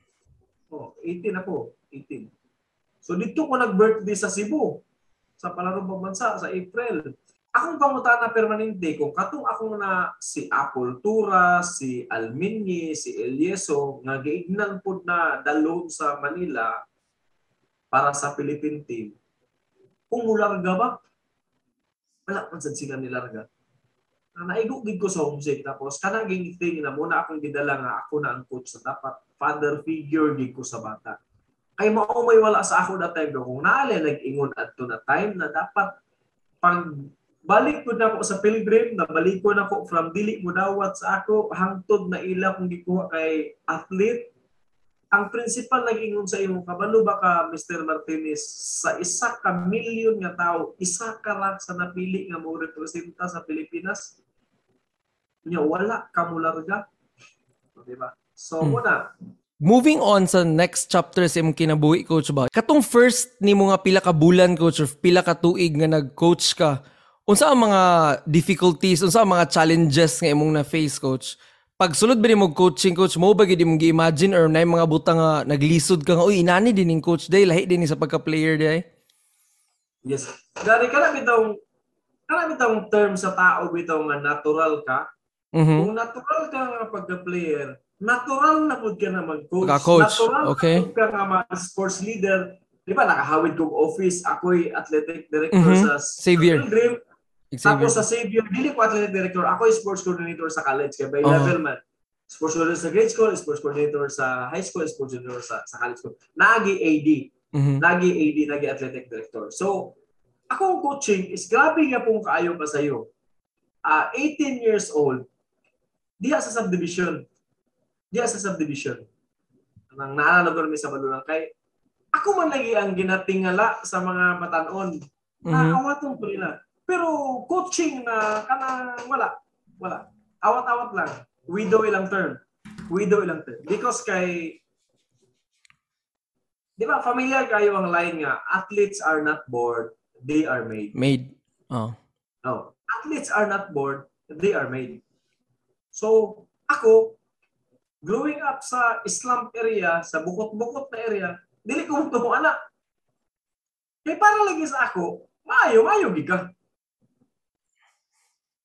Oh, eighteen ako, eighteen. So dito ko nag-birthday sa Cebu. Sa Palarong Pambansa sa April. Akong pangutana permanente ko katong ako na si Apple Tura, si Alminye, si Elieso nga giignan pud na dalog sa Manila para sa Philippine team. Kung mularga ba? Wala man sad sila nilarga. Naigugid ko sa homesick tapos kanaging thing na muna akong gidala nga ako na ang coach sa dapat father figure gid ko sa bata. Kay mao may wala sa ako that time kung naali nag-ingon adto na time na dapat pag balik ko na ko sa Pilgrim, nabalik ko na ko from dili mo dawat sa ako hangtod na ila kung gikuha kay athlete. Ang principal nag-ingon sa imong kabalo baka Mister Martinez sa isa ka milyon nga tao, isa ka lang sa napili nga mo representa sa Pilipinas. Nya wala ka mularga. So, diba? So hmm. una, moving on sa next chapter sa imong kinabuhi coach ba. Katong first nimo nga pila ka bulan coach or pila ka tuig nga nag-coach ka. Unsa ang mga difficulties, unsa ang mga challenges nga imong na-face coach? Pagsulod ba ni mo coaching coach mo ba gid mo gi-imagine or na mga butang nga naglisod ka nga uy inani din ning coach day lahi din sa pagka player day? Yes. Dari kana bitaw kana bitaw term sa tao bitaw nga natural ka. Mm-hmm. Kung natural ka nga pagka player, natural na pud ka na mag-coach. Natural okay. ka nga mag-sports leader. Di ba nakahawid kong office ako'y athletic director mm-hmm. sa Xavier. Example. Tapos sa Savior, dili ko athletic director. Ako ay sports coordinator sa college. Kaya by level man. Sports coordinator sa grade school, sports coordinator sa high school, sports coordinator sa, sa college school. Nagi A D. Mm-hmm. Nagi A D, nagi athletic director. So, ako coaching is grabe nga pong kaayo pa sa'yo. Uh, eighteen years old, diya sa subdivision. Diya sa subdivision. Nang naalala ko namin sa balulang kay, ako man lagi ang ginatingala sa mga matanon. Mm-hmm. Nakawa tong pula. Pero coaching na kanang wala. Wala. Awat-awat lang. Widow ilang term. Widow ilang term. Because kay di ba, familiar kayo ang line nga, athletes are not born, they are made. Made. Oh. No. Athletes are not born, they are made. So, ako, growing up sa slum area, sa bukot-bukot na area, dili ko mong tumo anak. Kaya para lagi sa ako, maayo, maayo, gika.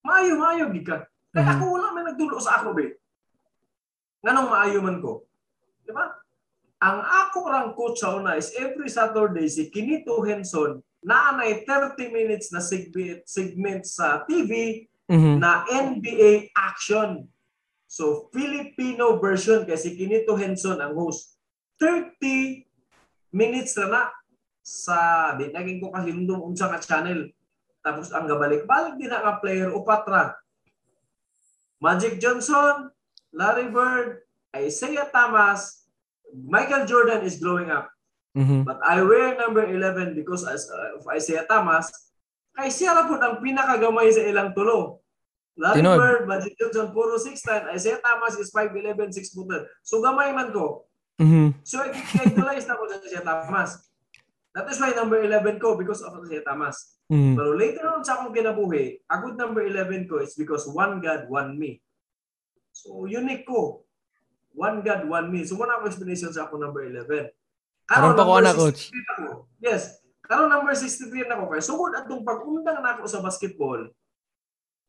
Maayo, maayo, di ka. Kaya mm-hmm. ako wala may nagdulo sa ako, be. Nganong maayo man ko. Di ba? Ang ako rang coach sa una is every Saturday si Kinito Henson naanay thirty minutes na segment, segment sa T V mm-hmm. na N B A action. So, Filipino version kaya si Kinito Henson ang host. thirty minutes na na sa di naging ko kahindong unsa ka channel. Tapos ang gabalik-balik din ang player o patra. Magic Johnson, Larry Bird, Isiah Thomas, Michael Jordan is growing up. Mm-hmm. But I wear number eleven because of Isiah Thomas. Kay siya ra pud ang pinakagamay sa ilang tulo. Larry Tinod. Bird, Magic Johnson, puro six ten. Isiah Thomas is five eleven, six footer. So gamay man ko. Mm-hmm. So i-utilize na ko sa Isiah Thomas. That is why number eleven ko because of Isiah Thomas. Mm. Pero later on sa akong kinabuhi, a good number eleven ko is because one God, one me. So unique ko. One God, one me. So muna akong explanation sa akong number eleven. Karoon pa ko na, coach. Ako. Yes. Karoon number sixty-three na ko. Kaya sugod at itong pag-undang na ako sa basketball,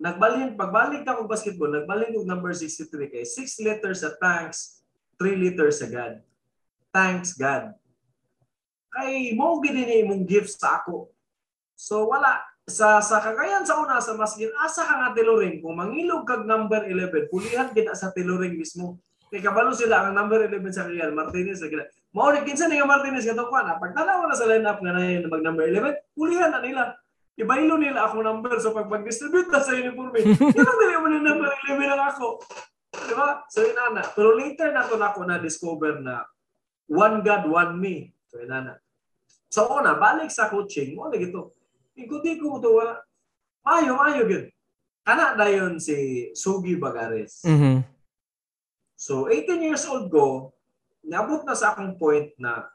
nagbalik, pagbalik na akong basketball, nagbalik ko number sixty-three. Kaya six letters sa thanks, three letters sa God. Thanks, God. Kaya mo ginini mong gifts sa ako. So wala sa sa Cagayan sa una sa maskin asa ka nga tiluring kung mangilog kag number eleven pulihan kita sa tiluring mismo kay kabalo sila ang number eleven sa Cagayan Martinez sa Cagayan Maunig, kinsa ni Martinez katong kuana. Pagtanaw na sa lineup nga naay mag number eleven, pulihan na nila. Ibaylo nila akong number so pag pag-distribute ta sa uniform. Dili dili man na number eleven lang ako. Di ba? So inana, pero later na to na ako na discover na one God, one me. So inana. So una, balik sa coaching, mo gito. Ikuti ko to wala. Ayo, ayo gid. Kana dayon si Sugi Bagares. Mm-hmm. So eighteen years old ko. Nabot na sa akong point na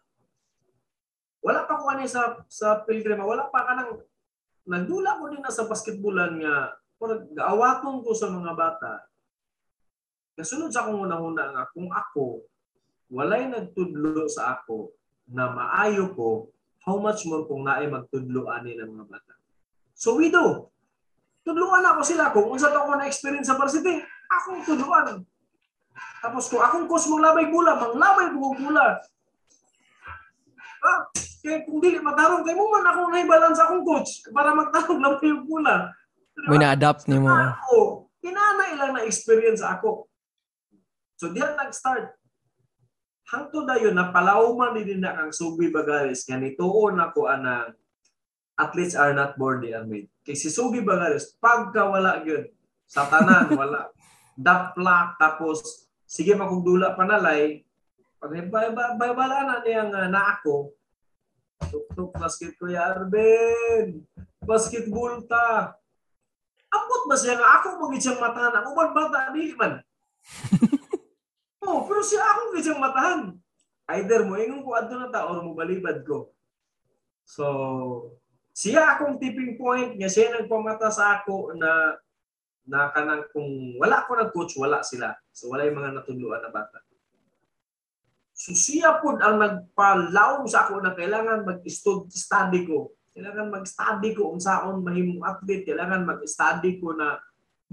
wala pa ko ani sa sa Pilgrim, wala pa kanang nagdula ko din na sa basketballan nga or gaawaton ko sa mga bata. Kasunod sa akong unang-una nga kung ako walay nagtudlo sa ako na maayo ko, how much more kung naay magtudlo ani ng mga bata. So we do. Tudluan ako sila kung unsa ta ko na experience sa varsity, akong tudluan. Tapos kung akong coach manglabay gula, manglabay bugong gula. Ha? Kaya kung dili matarong, kaya mo man akong naibalance akong coach para magtarong lang yung gula. Diba? May na-adapt niyo mo. Oo. Kinana ilang na-experience ako. So diyan nag-start. Hangto dayon na palauman din na kang Sugi Bagares. Ganitoon ako anang athletes are not born they are made. Kaya si Sugi Bagares, pagkawala yun, sa tanan, wala. Dapla, tapos sige makugdula panalay pag baybalaan na niyang uh, na ako tuk-tuk basket ko ya Arben basketball ta ambot ba siya nga ako magidyang matahan ako man bata di man oh pero siya ako magidyang matahan either mo ingon ko adto na ta or mo balibad ko so siya akong tipping point nga siya nagpamata sa ako na na kanang kung wala ko nag-coach, wala sila. So, wala yung mga natuluan na bata. So, siya po ang nagpalaw sa ako na kailangan mag-study ko. Kailangan mag-study ko kung saan mahimong athlete. Kailangan mag-study ko na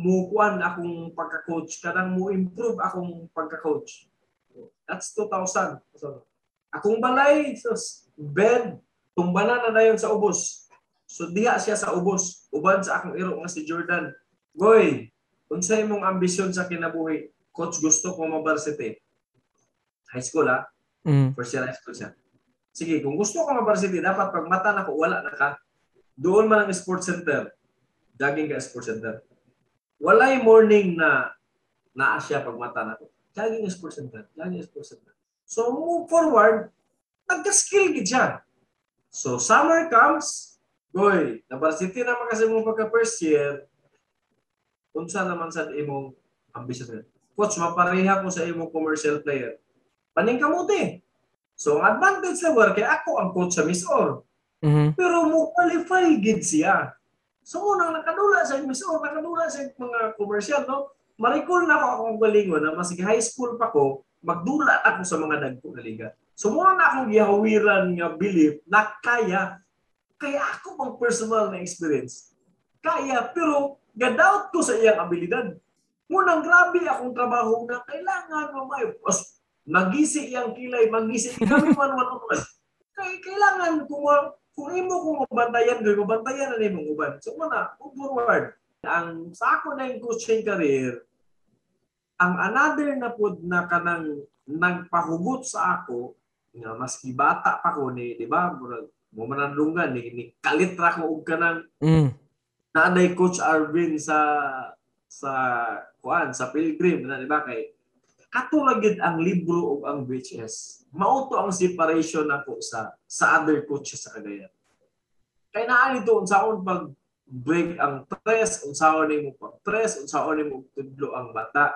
mukuan akong pagka-coach. Kanang mu-improve akong pagka-coach. So, that's two thousand. So, akong balay, so, Ben, tumbalan na na yun sa ubos. So, diha siya sa ubos. Uban sa akong iro nga si Jordan. Goy, unsay imong ambisyon sa kinabuhi? Coach, gusto ko ma-varsity. High school, ha? Mm. First year high school siya. Sige, kung gusto ko ma-varsity, dapat pag mata na ko, wala na ka. Doon man ang sports center. Jogging ka sports center. Walay morning na naa siya pag mata na ko. Jogging sports center. Jogging sports center. So, move forward. Nagka-skill gid siya. So, summer comes. Goy, na-varsity naman kasi mong pagka-first year. Unsa naman sa imong ambisyon? Coach, mapareha ko sa imong commercial player. Paning kamuti. So, ang advantage na work, kaya ako ang coach sa Miss Or. Mm-hmm. Pero mo qualify gid siya. So, unang nakadula sa Miss Or, nakadula sa mga commercial, no? Marikol na ako akong galingon na masig high school pa ko, magdula ako sa mga dagko na liga. So, muna na akong yahawiran nga belief na kaya. Kaya ako pang personal na experience. Kaya, pero gadoubt ko sa iyang abilidad. Munang grabe akong trabaho na kailangan mamay. As, magisi iyang kilay, magisi kami one-one-one. Kaya kailangan kung, kung imo kong mabantayan, doon mabantayan na iyong uban. So muna, move forward. Ang sa ako na yung coaching career, ang another na po na kanang nagpahugot sa ako, na maski bata pa ko, ni, di ba? Mumanandungan, ni, ni kalitra ko ka ng mm. Nanay Coach Arvin sa sa kuan sa Pilgrim na di ba kay katulad gid ang libro ug ang V H S mao to ang separation nako sa sa other coaches sa Cagayan kay naa ni to unsaon pag break ang tres unsaon nimo pag tres unsaon nimo tudlo ang bata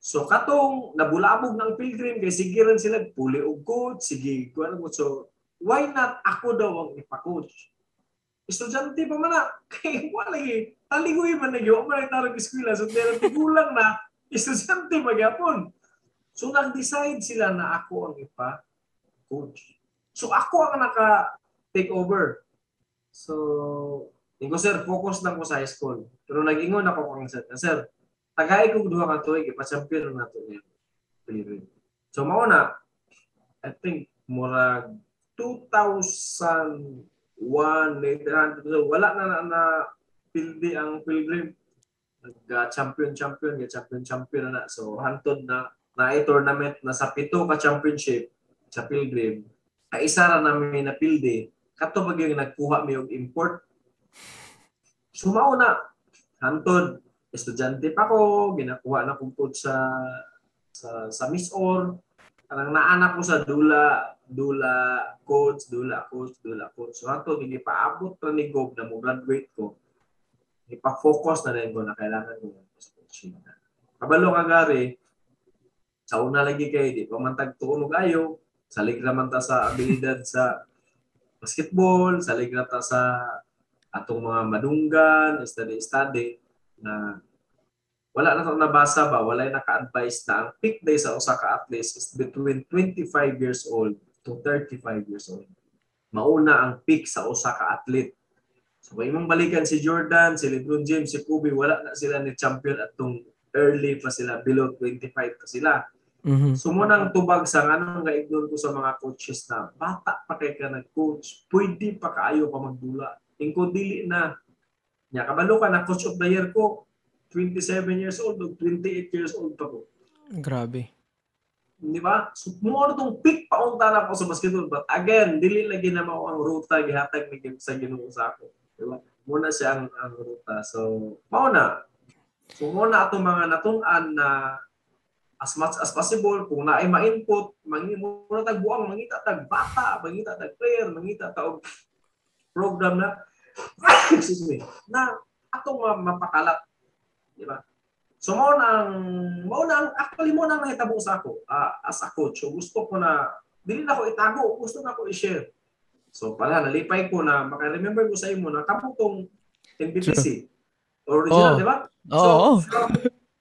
so katong nabulabog ng Pilgrim kay sige ren sila puli og coach sige kuan mo so why not ako daw ang ipa-coach estudyante pa man na, kaya wala eh. Taligoy man na yun, maraming tarang eskwila. So, meron tigulang na, estudyante mag-yapon. So, nag-decide sila na ako ang ipa-coach. So, ako ang naka-take over. So, hindi ko, sir, focus lang ko sa high school. Pero nag-ingon ako kang set. Sir, tagay kong duha ka tuig, ipa-champion na ito niya. So, mauna, I think, murag two thousand one later wala na na, na pildi ang Pilgrim nag champion champion champion champion na so hantod na na tournament na sa pito ka championship sa Pilgrim, kaisara namin na pilde, kato pag yung nagkuha mo yung import, sumauna, hantod, estudyante pa ko, ginakuha na kumpod sa sa, sa Miss Or, parang naanak ko sa dula, dula coach, dula coach, dula coach. So hantod, hindi pa abot na ni Gob na mo graduate ko, ipa-focus na rin ko na kailangan ko ng coaching. Kabalo ka gari, sa una lagi kayo, di pa man tagtuunog ayo, salig naman ta sa abilidad sa basketball, salig na ta sa atong mga madunggan, study-study, na wala na itong nabasa ba, wala na naka-advise na ang peak day sa usa ka athletes is between twenty-five years old to thirty-five years old. Mauna ang peak sa usa ka athlete. So kung imong balikan si Jordan, si LeBron James, si Kobe, wala na sila ni champion at itong early pa sila, below twenty-five pa sila. Mm-hmm. So munang tubag sa anong naignore ko sa mga coaches na bata pa kay ka nag-coach, pwede pa kaayo pa magdula. Ingko dili na, niya kabalo ka na coach of the year ko, twenty-seven years old o twenty-eight years old pa ko. Grabe. Di ba? So more tong pick paunta na ako sa basketball. But again, dili lagi na mao ang ruta, gihatag ni sa Ginoo sa ako. Di ba? Muna siya ang, ang ruta. So mauna. So muna atong mga natun-an na as much as possible, kung naay ma-input, muna tag buang, mangita tag bata, mangita tag player, mangita tag program na, excuse me, na atong mapakalat. Diba? So, maunang, maunang, actually, maunang nahitabo sa ako, uh, as a coach. So, gusto ko na, dili na ko itago, gusto na ko i-share. So, pala, nalipay ko na, makaremember ko sa iyo muna, kaputong N B T C. Original, oh. Diba? So, oh. from,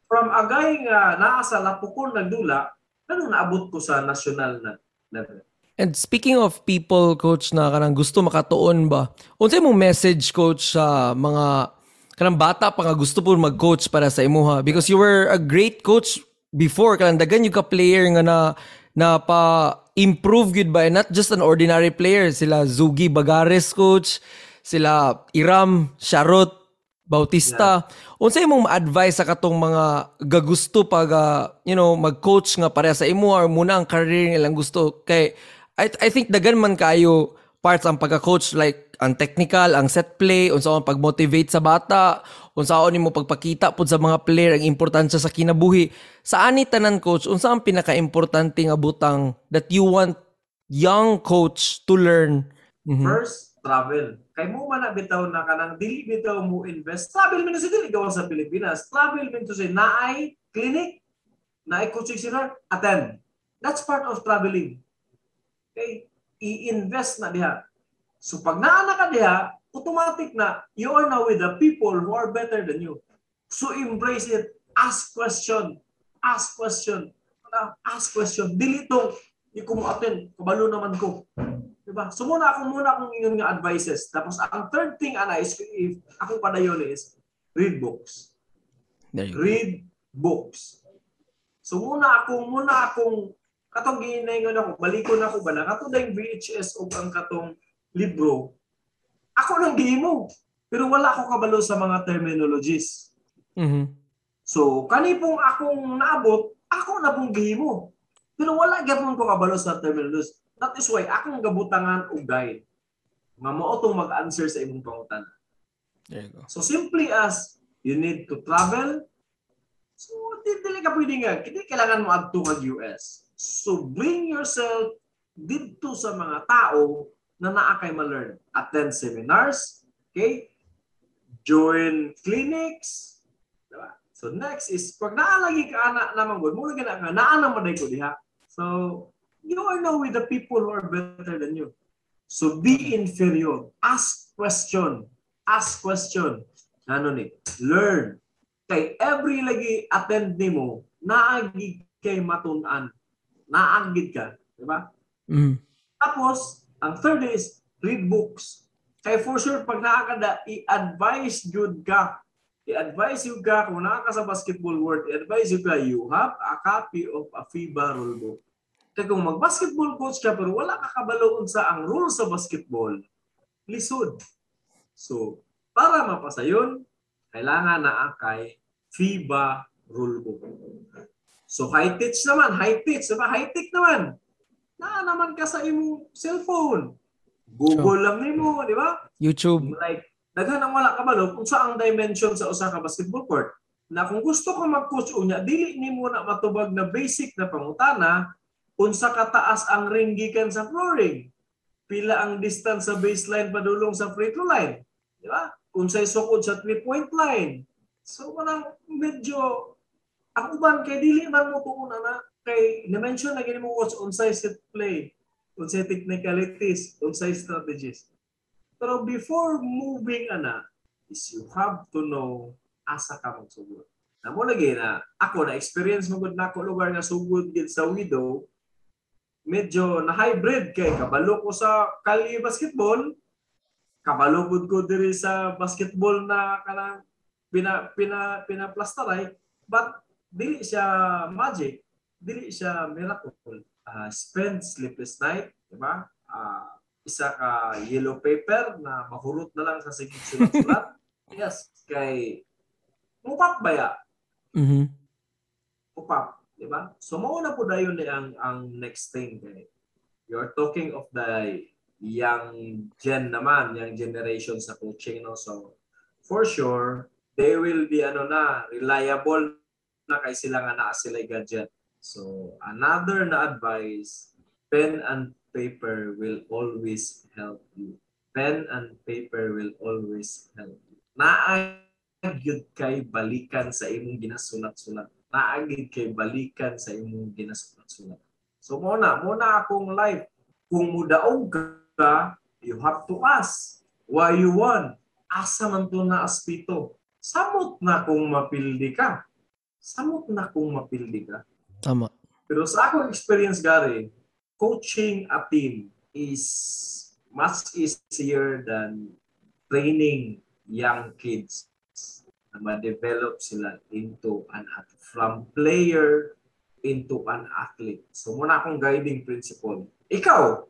From a guy nga naa sa Lapukol nagdula, ano naabot ko sa national na level. And speaking of people, coach, na kanang gusto makatuon ba? Unsay imong message, coach, sa uh, mga kanang bata pa nga gusto po mag-coach para sa imuha? Because you were a great coach before, kanang dagan yung ka player nga na na pa improve gud ba, not just an ordinary player. Sila Sugi Bagares, coach, sila Iram, Sharot, Bautista. Yeah. Unsay imong advice sa katong mga gagusto pag uh, you know mag-coach nga pareha sa imo or muna ang career nga ilang gusto? Kay I I think dagan man kayo parts ang pagka-coach, like ang technical, ang set play, unsaon pag-motivate sa bata, unsaon nimo pagpakita pud sa mga player ang importansya sa kinabuhi. Sa ani tanan, coach, unsa ang pinaka-importante nga butang that you want young coach to learn? Mm-hmm. First, travel. Kay mo man na bitaw na kanang dili bitaw mo invest. Travel man sa dili gawas sa Pilipinas. Travel man to say naay clinic, naay coaching seminar, attend. That's part of traveling. Okay? I-invest na diha. So pag naa na ka diha, automatic na you are now with the people who are better than you. So embrace it. Ask question. Ask question. Ask question. Dili tong iko mo attend. Kabalo naman ko. Diba? So muna ako muna akong inyong nga advices. Tapos ang third thing, ana, is if ako padayon is read books. Read books. So muna ako muna akong katong ginaingon ako, balikon ako ba na katong dayong V H S o ang katong libro. Ako nang gihimo. Pero wala ako kabalo sa mga terminologies. Mm-hmm. So kanipong akong naabot, ako na pong gihimo. Pero wala gyapon ko kabalo sa terminologies. That is why, akong gabutangan o guide, mamuo itong mag-answer sa imong pangutan. So, simply as, you need to travel. So, hindi ka pwede nga. Hindi kailangan mo adto mag U S. So, bring yourself dito sa mga tao na naakay ma-learn. Attend seminars. Okay? Join clinics. Diba? So, next is, pag naalagi ka na naman, muna ka na ka, naanaman ko diha. So, you are now with the people who are better than you. So be inferior. Ask question. Ask question. Ano ni? Learn. Kay every lagi attend ni mo, naagid kay matun-an. Naagid ka. Diba? Mm. Tapos, ang third is, read books. Kay for sure, pag naakada, i-advise good ka. I-advise you ka, kung naaka sa basketball world, i-advise you ka, you have a copy of a FIBA rule book. Kaya kung mag-basketball coach ka pero wala kakabaloon sa ang rules sa basketball, lisod. So, para mapasa yun, kailangan na akay FIBA rule book. So, high-tech naman, high-tech, high-tech naman. na naman ka sa imong cellphone. Google sure. lang nimo, di ba? YouTube. Like, daghan ang wala kabalo kung sa ang dimension sa usa ka basketball court. Na kung gusto ka mag-coach unya, dili nimo na matubag na basic na pangutana unsa ka taas ang ring gikan sa flooring. Pila ang distance sa baseline padulong sa free throw line. Di ba? Unsay sukod sa three-point line. So, parang medyo ang uban kay dili man mo tuuna na kay dimension na gini mo watch unsay set play, unsay technicalities, unsay strategies. Pero before moving ana, is you have to know asa ka mong sugod. Namo lagi na ako na experience mo gud nako lugar nga sugod gid sa widow. Medyo na hybrid kay kabalo ko sa kali basketball, kabalo gud ko diri sa basketball na kanang pina pina pinaplastaray, but dili siya magic, dili siya miracle. Uh, spend sleepless night, di ba? Uh, isa ka yellow paper na mahurot na lang sa sigit-sulat-sulat. Yes, kay upap ba ya? Mm-hmm. Upap. Diba? So mauna po dayon ni ang, ang next thing. Eh. You're talking of the young gen naman, young generation sa coaching. No? So for sure, they will be ano na, reliable na kay sila nga naa sila gadget. So another na advice, pen and paper will always help you. Pen and paper will always help you. Naagyud kay balikan sa imong ginasulat-sulat. Naagid kay balikan sa imong ginasulat-sulat. So muna, muna akong life. Kung mudaog ka, you have to ask. Why you want? Asa man to na aspito? Samot na kung mapildi ka. Samot na kung mapildi ka. Tama. Pero sa akong experience, Gary, coaching a team is much easier than training young kids na ma-develop sila into an athlete. From player into an athlete. So muna akong guiding principle. Ikaw,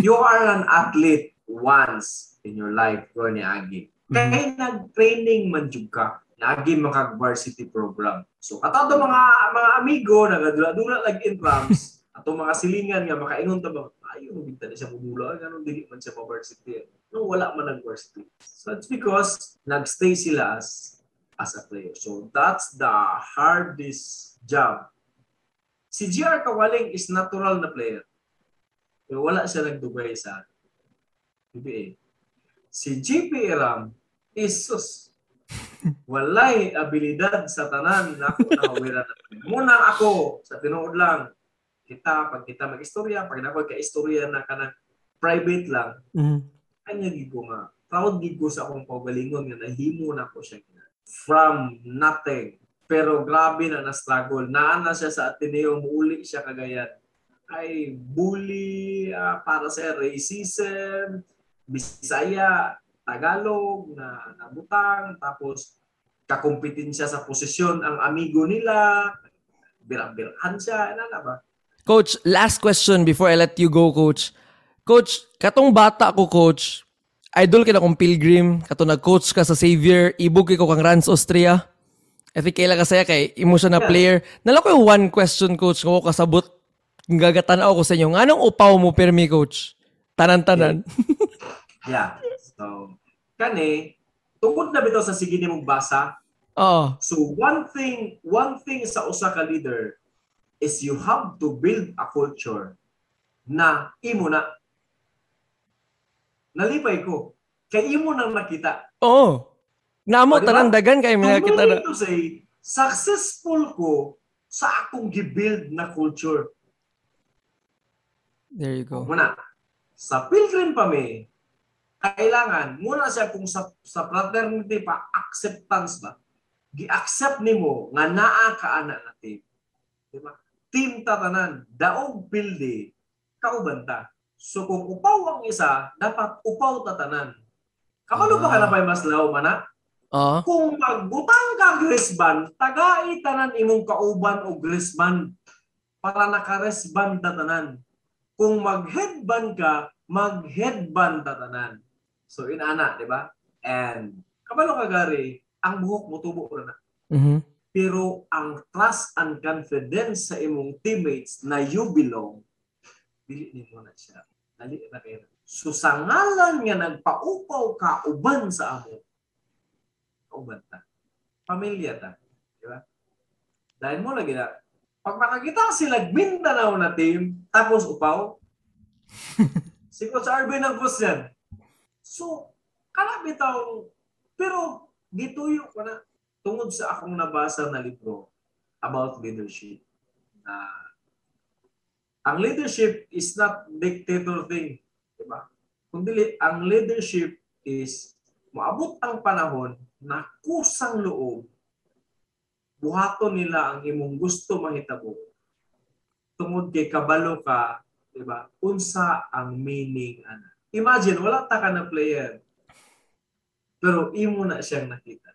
you are an athlete once in your life, ko ni Agi. Kaya nag-training man jud ka. Nagi makag-varsity program. So katato mga mga amigo, nagadula-dula like in drums, ato mga silingan nga makaingon ta ba, ayo bigta na siya pumula, ganun dili man siya pa varsity. No, wala man nag-varsity. So it's because nagstay sila as, as a player. So that's the hardest job. Si G R Kawaling is natural na player. Pero wala siya nagdugay sa P B A. Si G P Ram is sus. Walay abilidad sa tanan na ako nakawiran. Muna ako sa tinuod lang. Kita, pag kita mag-istorya, pag nakoy ka-istorya na kanang private lang, mm-hmm. Kanya gid ko nga. Proud gid ko sa akong pagalingon nga nahimo na ko siya. From nothing. Pero grabe na na-struggle. Naana siya sa Ateneo, muuli siya Cagayan. Ay, bully, uh, para sa racism, Bisaya, Tagalog, na nabutang, tapos kakumpitin siya sa posisyon ang amigo nila, birang-birahan siya, ano na ba? Coach, last question before I let you go, Coach. Coach, katong bata ko, Coach, idol ka na kong Pilgrim, katong nag-coach ka sa Savior, ibuki ko kang Rans Austria. I think kaila ka saya kay imo siya na yeah. player. Nala ko yung one question, Coach, kung ako kasabot, gagatan-aw ko sa inyo. Anong upaw mo, permi, Coach? Tanan-tanan. Yeah. yeah. So, kani, tungkol na bitaw sa sige nimong basa. Oh. So, one thing, one thing sa usa ka leader is you have to build a culture na imo na. Nalipay ko. Kay imo nang nakita. Oo. Oh. Namo tarandagan kay mga kita na. To say, successful ko sa akong gi-build na culture. There you go. Muna. Sa Pilgrim pa may kailangan muna siya kung sa, sa fraternity pa acceptance ba gi-accept nimo nga naa ka ana nga team, di ba? Team tatanan daog pilde kauban ta. So kung upaw ang isa dapat upaw tatanan kabalo uh, ba ka na pay mas law mana uh, kung magbutang ka gresban tagai tanan imong kauban o gresban para nakaresban tatanan. Kung mag-headband ka mag-headband tatanan. So, inana, di ba? And, kabalo ka, Gary, ang buhok mo, tubo ko na. Mm-hmm. Pero, ang trust and confidence sa imong teammates na you belong, Dili mo na siya. Dali na kayo. So sa ngalan nga nagpaupaw ka uban sa amo. Uban ta. Pamilya ta. Di ba? Dahil mo lagi na, pag makakita sila Mindanao na team, tapos upaw, si Coach Arvin ang boss yan. So, karabitaw, pero gituyo ko na tungod sa akong nabasa na libro about leadership. Uh, ang leadership is not dictator thing. Diba? Kundi ang leadership is maabot ang panahon na kusang loob buhato nila ang imong gusto mahitabo. Tungod kay kabalo ka, diba? Unsa ang meaning ana. Imagine wala ta ka na player. Pero imo na siyang nakita.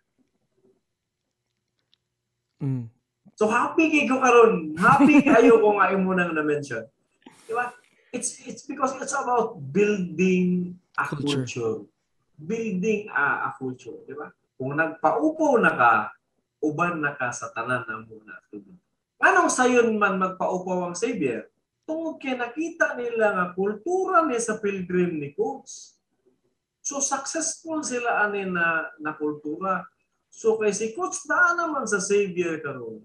Mm. So happy kay ko karon. Happy kayo ko nga imo nang na-mention. Diba? It's it's because it's about building a culture. culture. Building a, a culture, diba? Kung nagpaupo na ka, uban na ka sa tanan na muna. Anong sayon man magpaupaw ang Savior? Tungod kay nakita nila nga kultura niya sa Pilgrim ni Coach. So successful sila ani na, na kultura. So kay si Coach na naman sa Savior karon.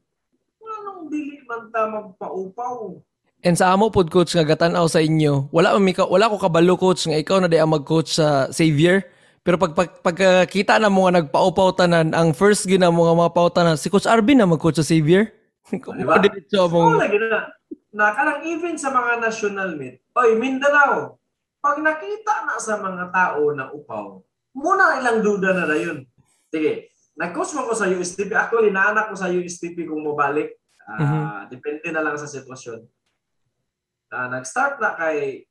Anong dili man ta magpaupaw? And sa amo pod Coach nga gatan-aw sa inyo, wala man mika, wala ko kabalo Coach nga ikaw na di ang mag-coach sa Savior. Pero pag pagkakita pag, na mo nga nagpaupautanan, ang first gina mo nga mga pautanan, si Coach Arvin na mag-coach sa Xavier. Diba? So, mong... na, na karang even sa mga national meet, oy, Mindanao, pag nakita na sa mga tao na upaw, muna ilang duda na na yun. Sige, nag-coach mo ko sa U S T P. Actually, naanak ko sa U S T P kung mabalik. Uh, mm-hmm. Depende na lang sa sitwasyon. Uh, nag-start na kay...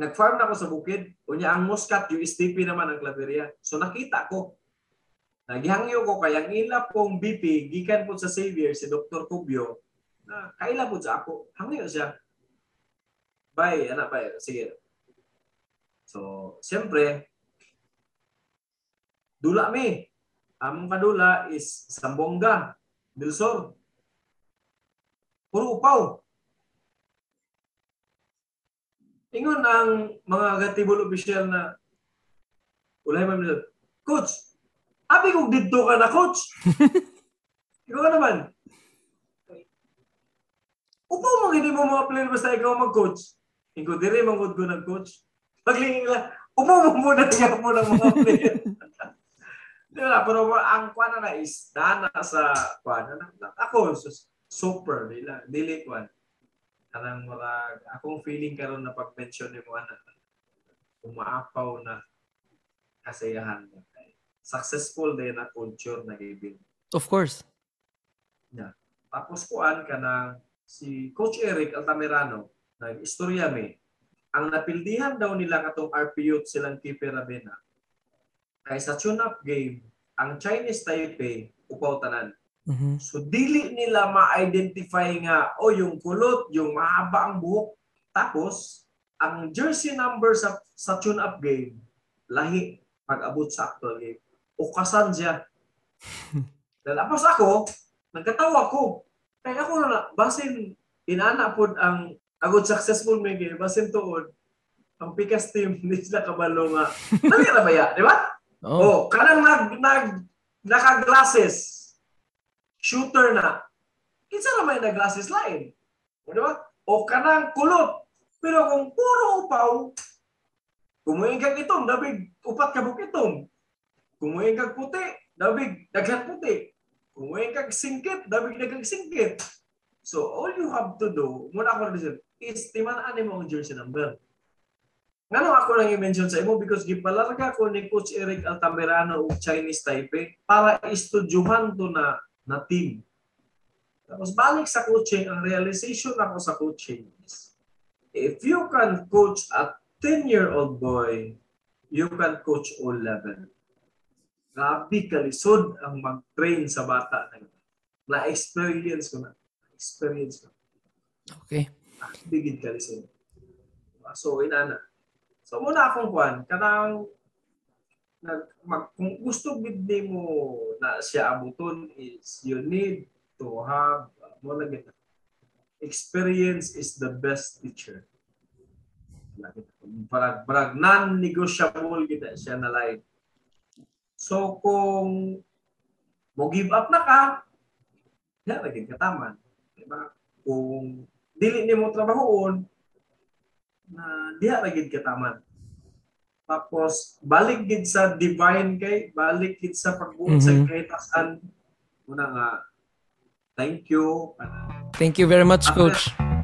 Nag-farm na ako sa bukid. Unya ang Muscat, U S T P naman ang Claveria. So nakita ko. Naghihangyo ko kaya ang ila pong B P, gikan po sa Xavier, si Doctor Cubio, na kaila po sa ako. Hangyo siya. Bye, anak, bye. Sige. So, siyempre, dula mi. Among kadula is Sambonga, Bilsor. Puro upaw. Ingon ang mga gatibol official na ulay man nila, Coach, abi kong dito ka na, Coach. Ikaw ka naman. Upaw mong hindi mo mga player basta ikaw mag-coach. Ikaw dire mangod ko ng coach. Paglingin lang, upaw mo muna siya mo ng mga player. Diba? Pero ang kwa na na is dana sa kwa na na. Ako, super nila. Delete one. Kanang marag, akong feeling karon na pag-mention ni mo na umaapaw na kasayahan na. Successful din na culture na giving. Of course. Yeah. Tapos kuan ka na si Coach Eric Altamirano, nag-istorya mi. Ang napildihan daw nila katong R P U silang keeper Rabena. Kaya sa tune-up game, ang Chinese Taipei upaw tanan. Mm-hmm. So, dili nila ma-identify nga, o oh, yung kulot, yung mahaba ang buhok. Tapos, ang jersey number sa, sa tune-up game, lahi pag-abot sa actual game. O kasan siya. Tapos ako, nagkatawa ko. Kaya ako na, basin, inanapod ang agod successful may game, basin tuod, ang pikas team, hindi sila kabalo nga. Nalira ba yan? Di ba? Oh. O, kanang nag, nag, naka-glasses. Shooter na. Kinsa na may nag-glasses line. O diba? O kanang kulot. Pero kung puro upaw, kumuingag itong, dabig, upat kabuk itong. Kumuingag puti, dabig, daghan puti. Kumuingag singkit, dabig, daghan singkit. So all you have to do, muna ako na-reserve, is timanaan mo ang jersey number. Nga nung ako lang i-mention sa imo because gipalarga ko ni Coach Eric Altamirano o Chinese Taipei para istudyuhan to na na team. Tapos balik sa coaching, ang realization ako sa coaching is, if you can coach a ten-year-old boy, you can coach all level. Grabe kalisod ang mag-train sa bata. Na-experience ko na. Na-experience ko na. Okay. Bigid kalisod. So, inana. So, muna akong kwan, kanang na mag, kung gusto bid mo na siya abuton is you need to have uh, mo na experience is the best teacher. Parang, parang non-negotiable kita siya na like. So kung mo give up na ka, yan naging kataman. Diba? Kung dili ni mo trabahoon, na diha naging kataman. Tapos balik gid sa divine kay, balik gid sa pagbuot mm-hmm. sa kaitasan. Una nga, thank you. Thank you very much, Coach. After,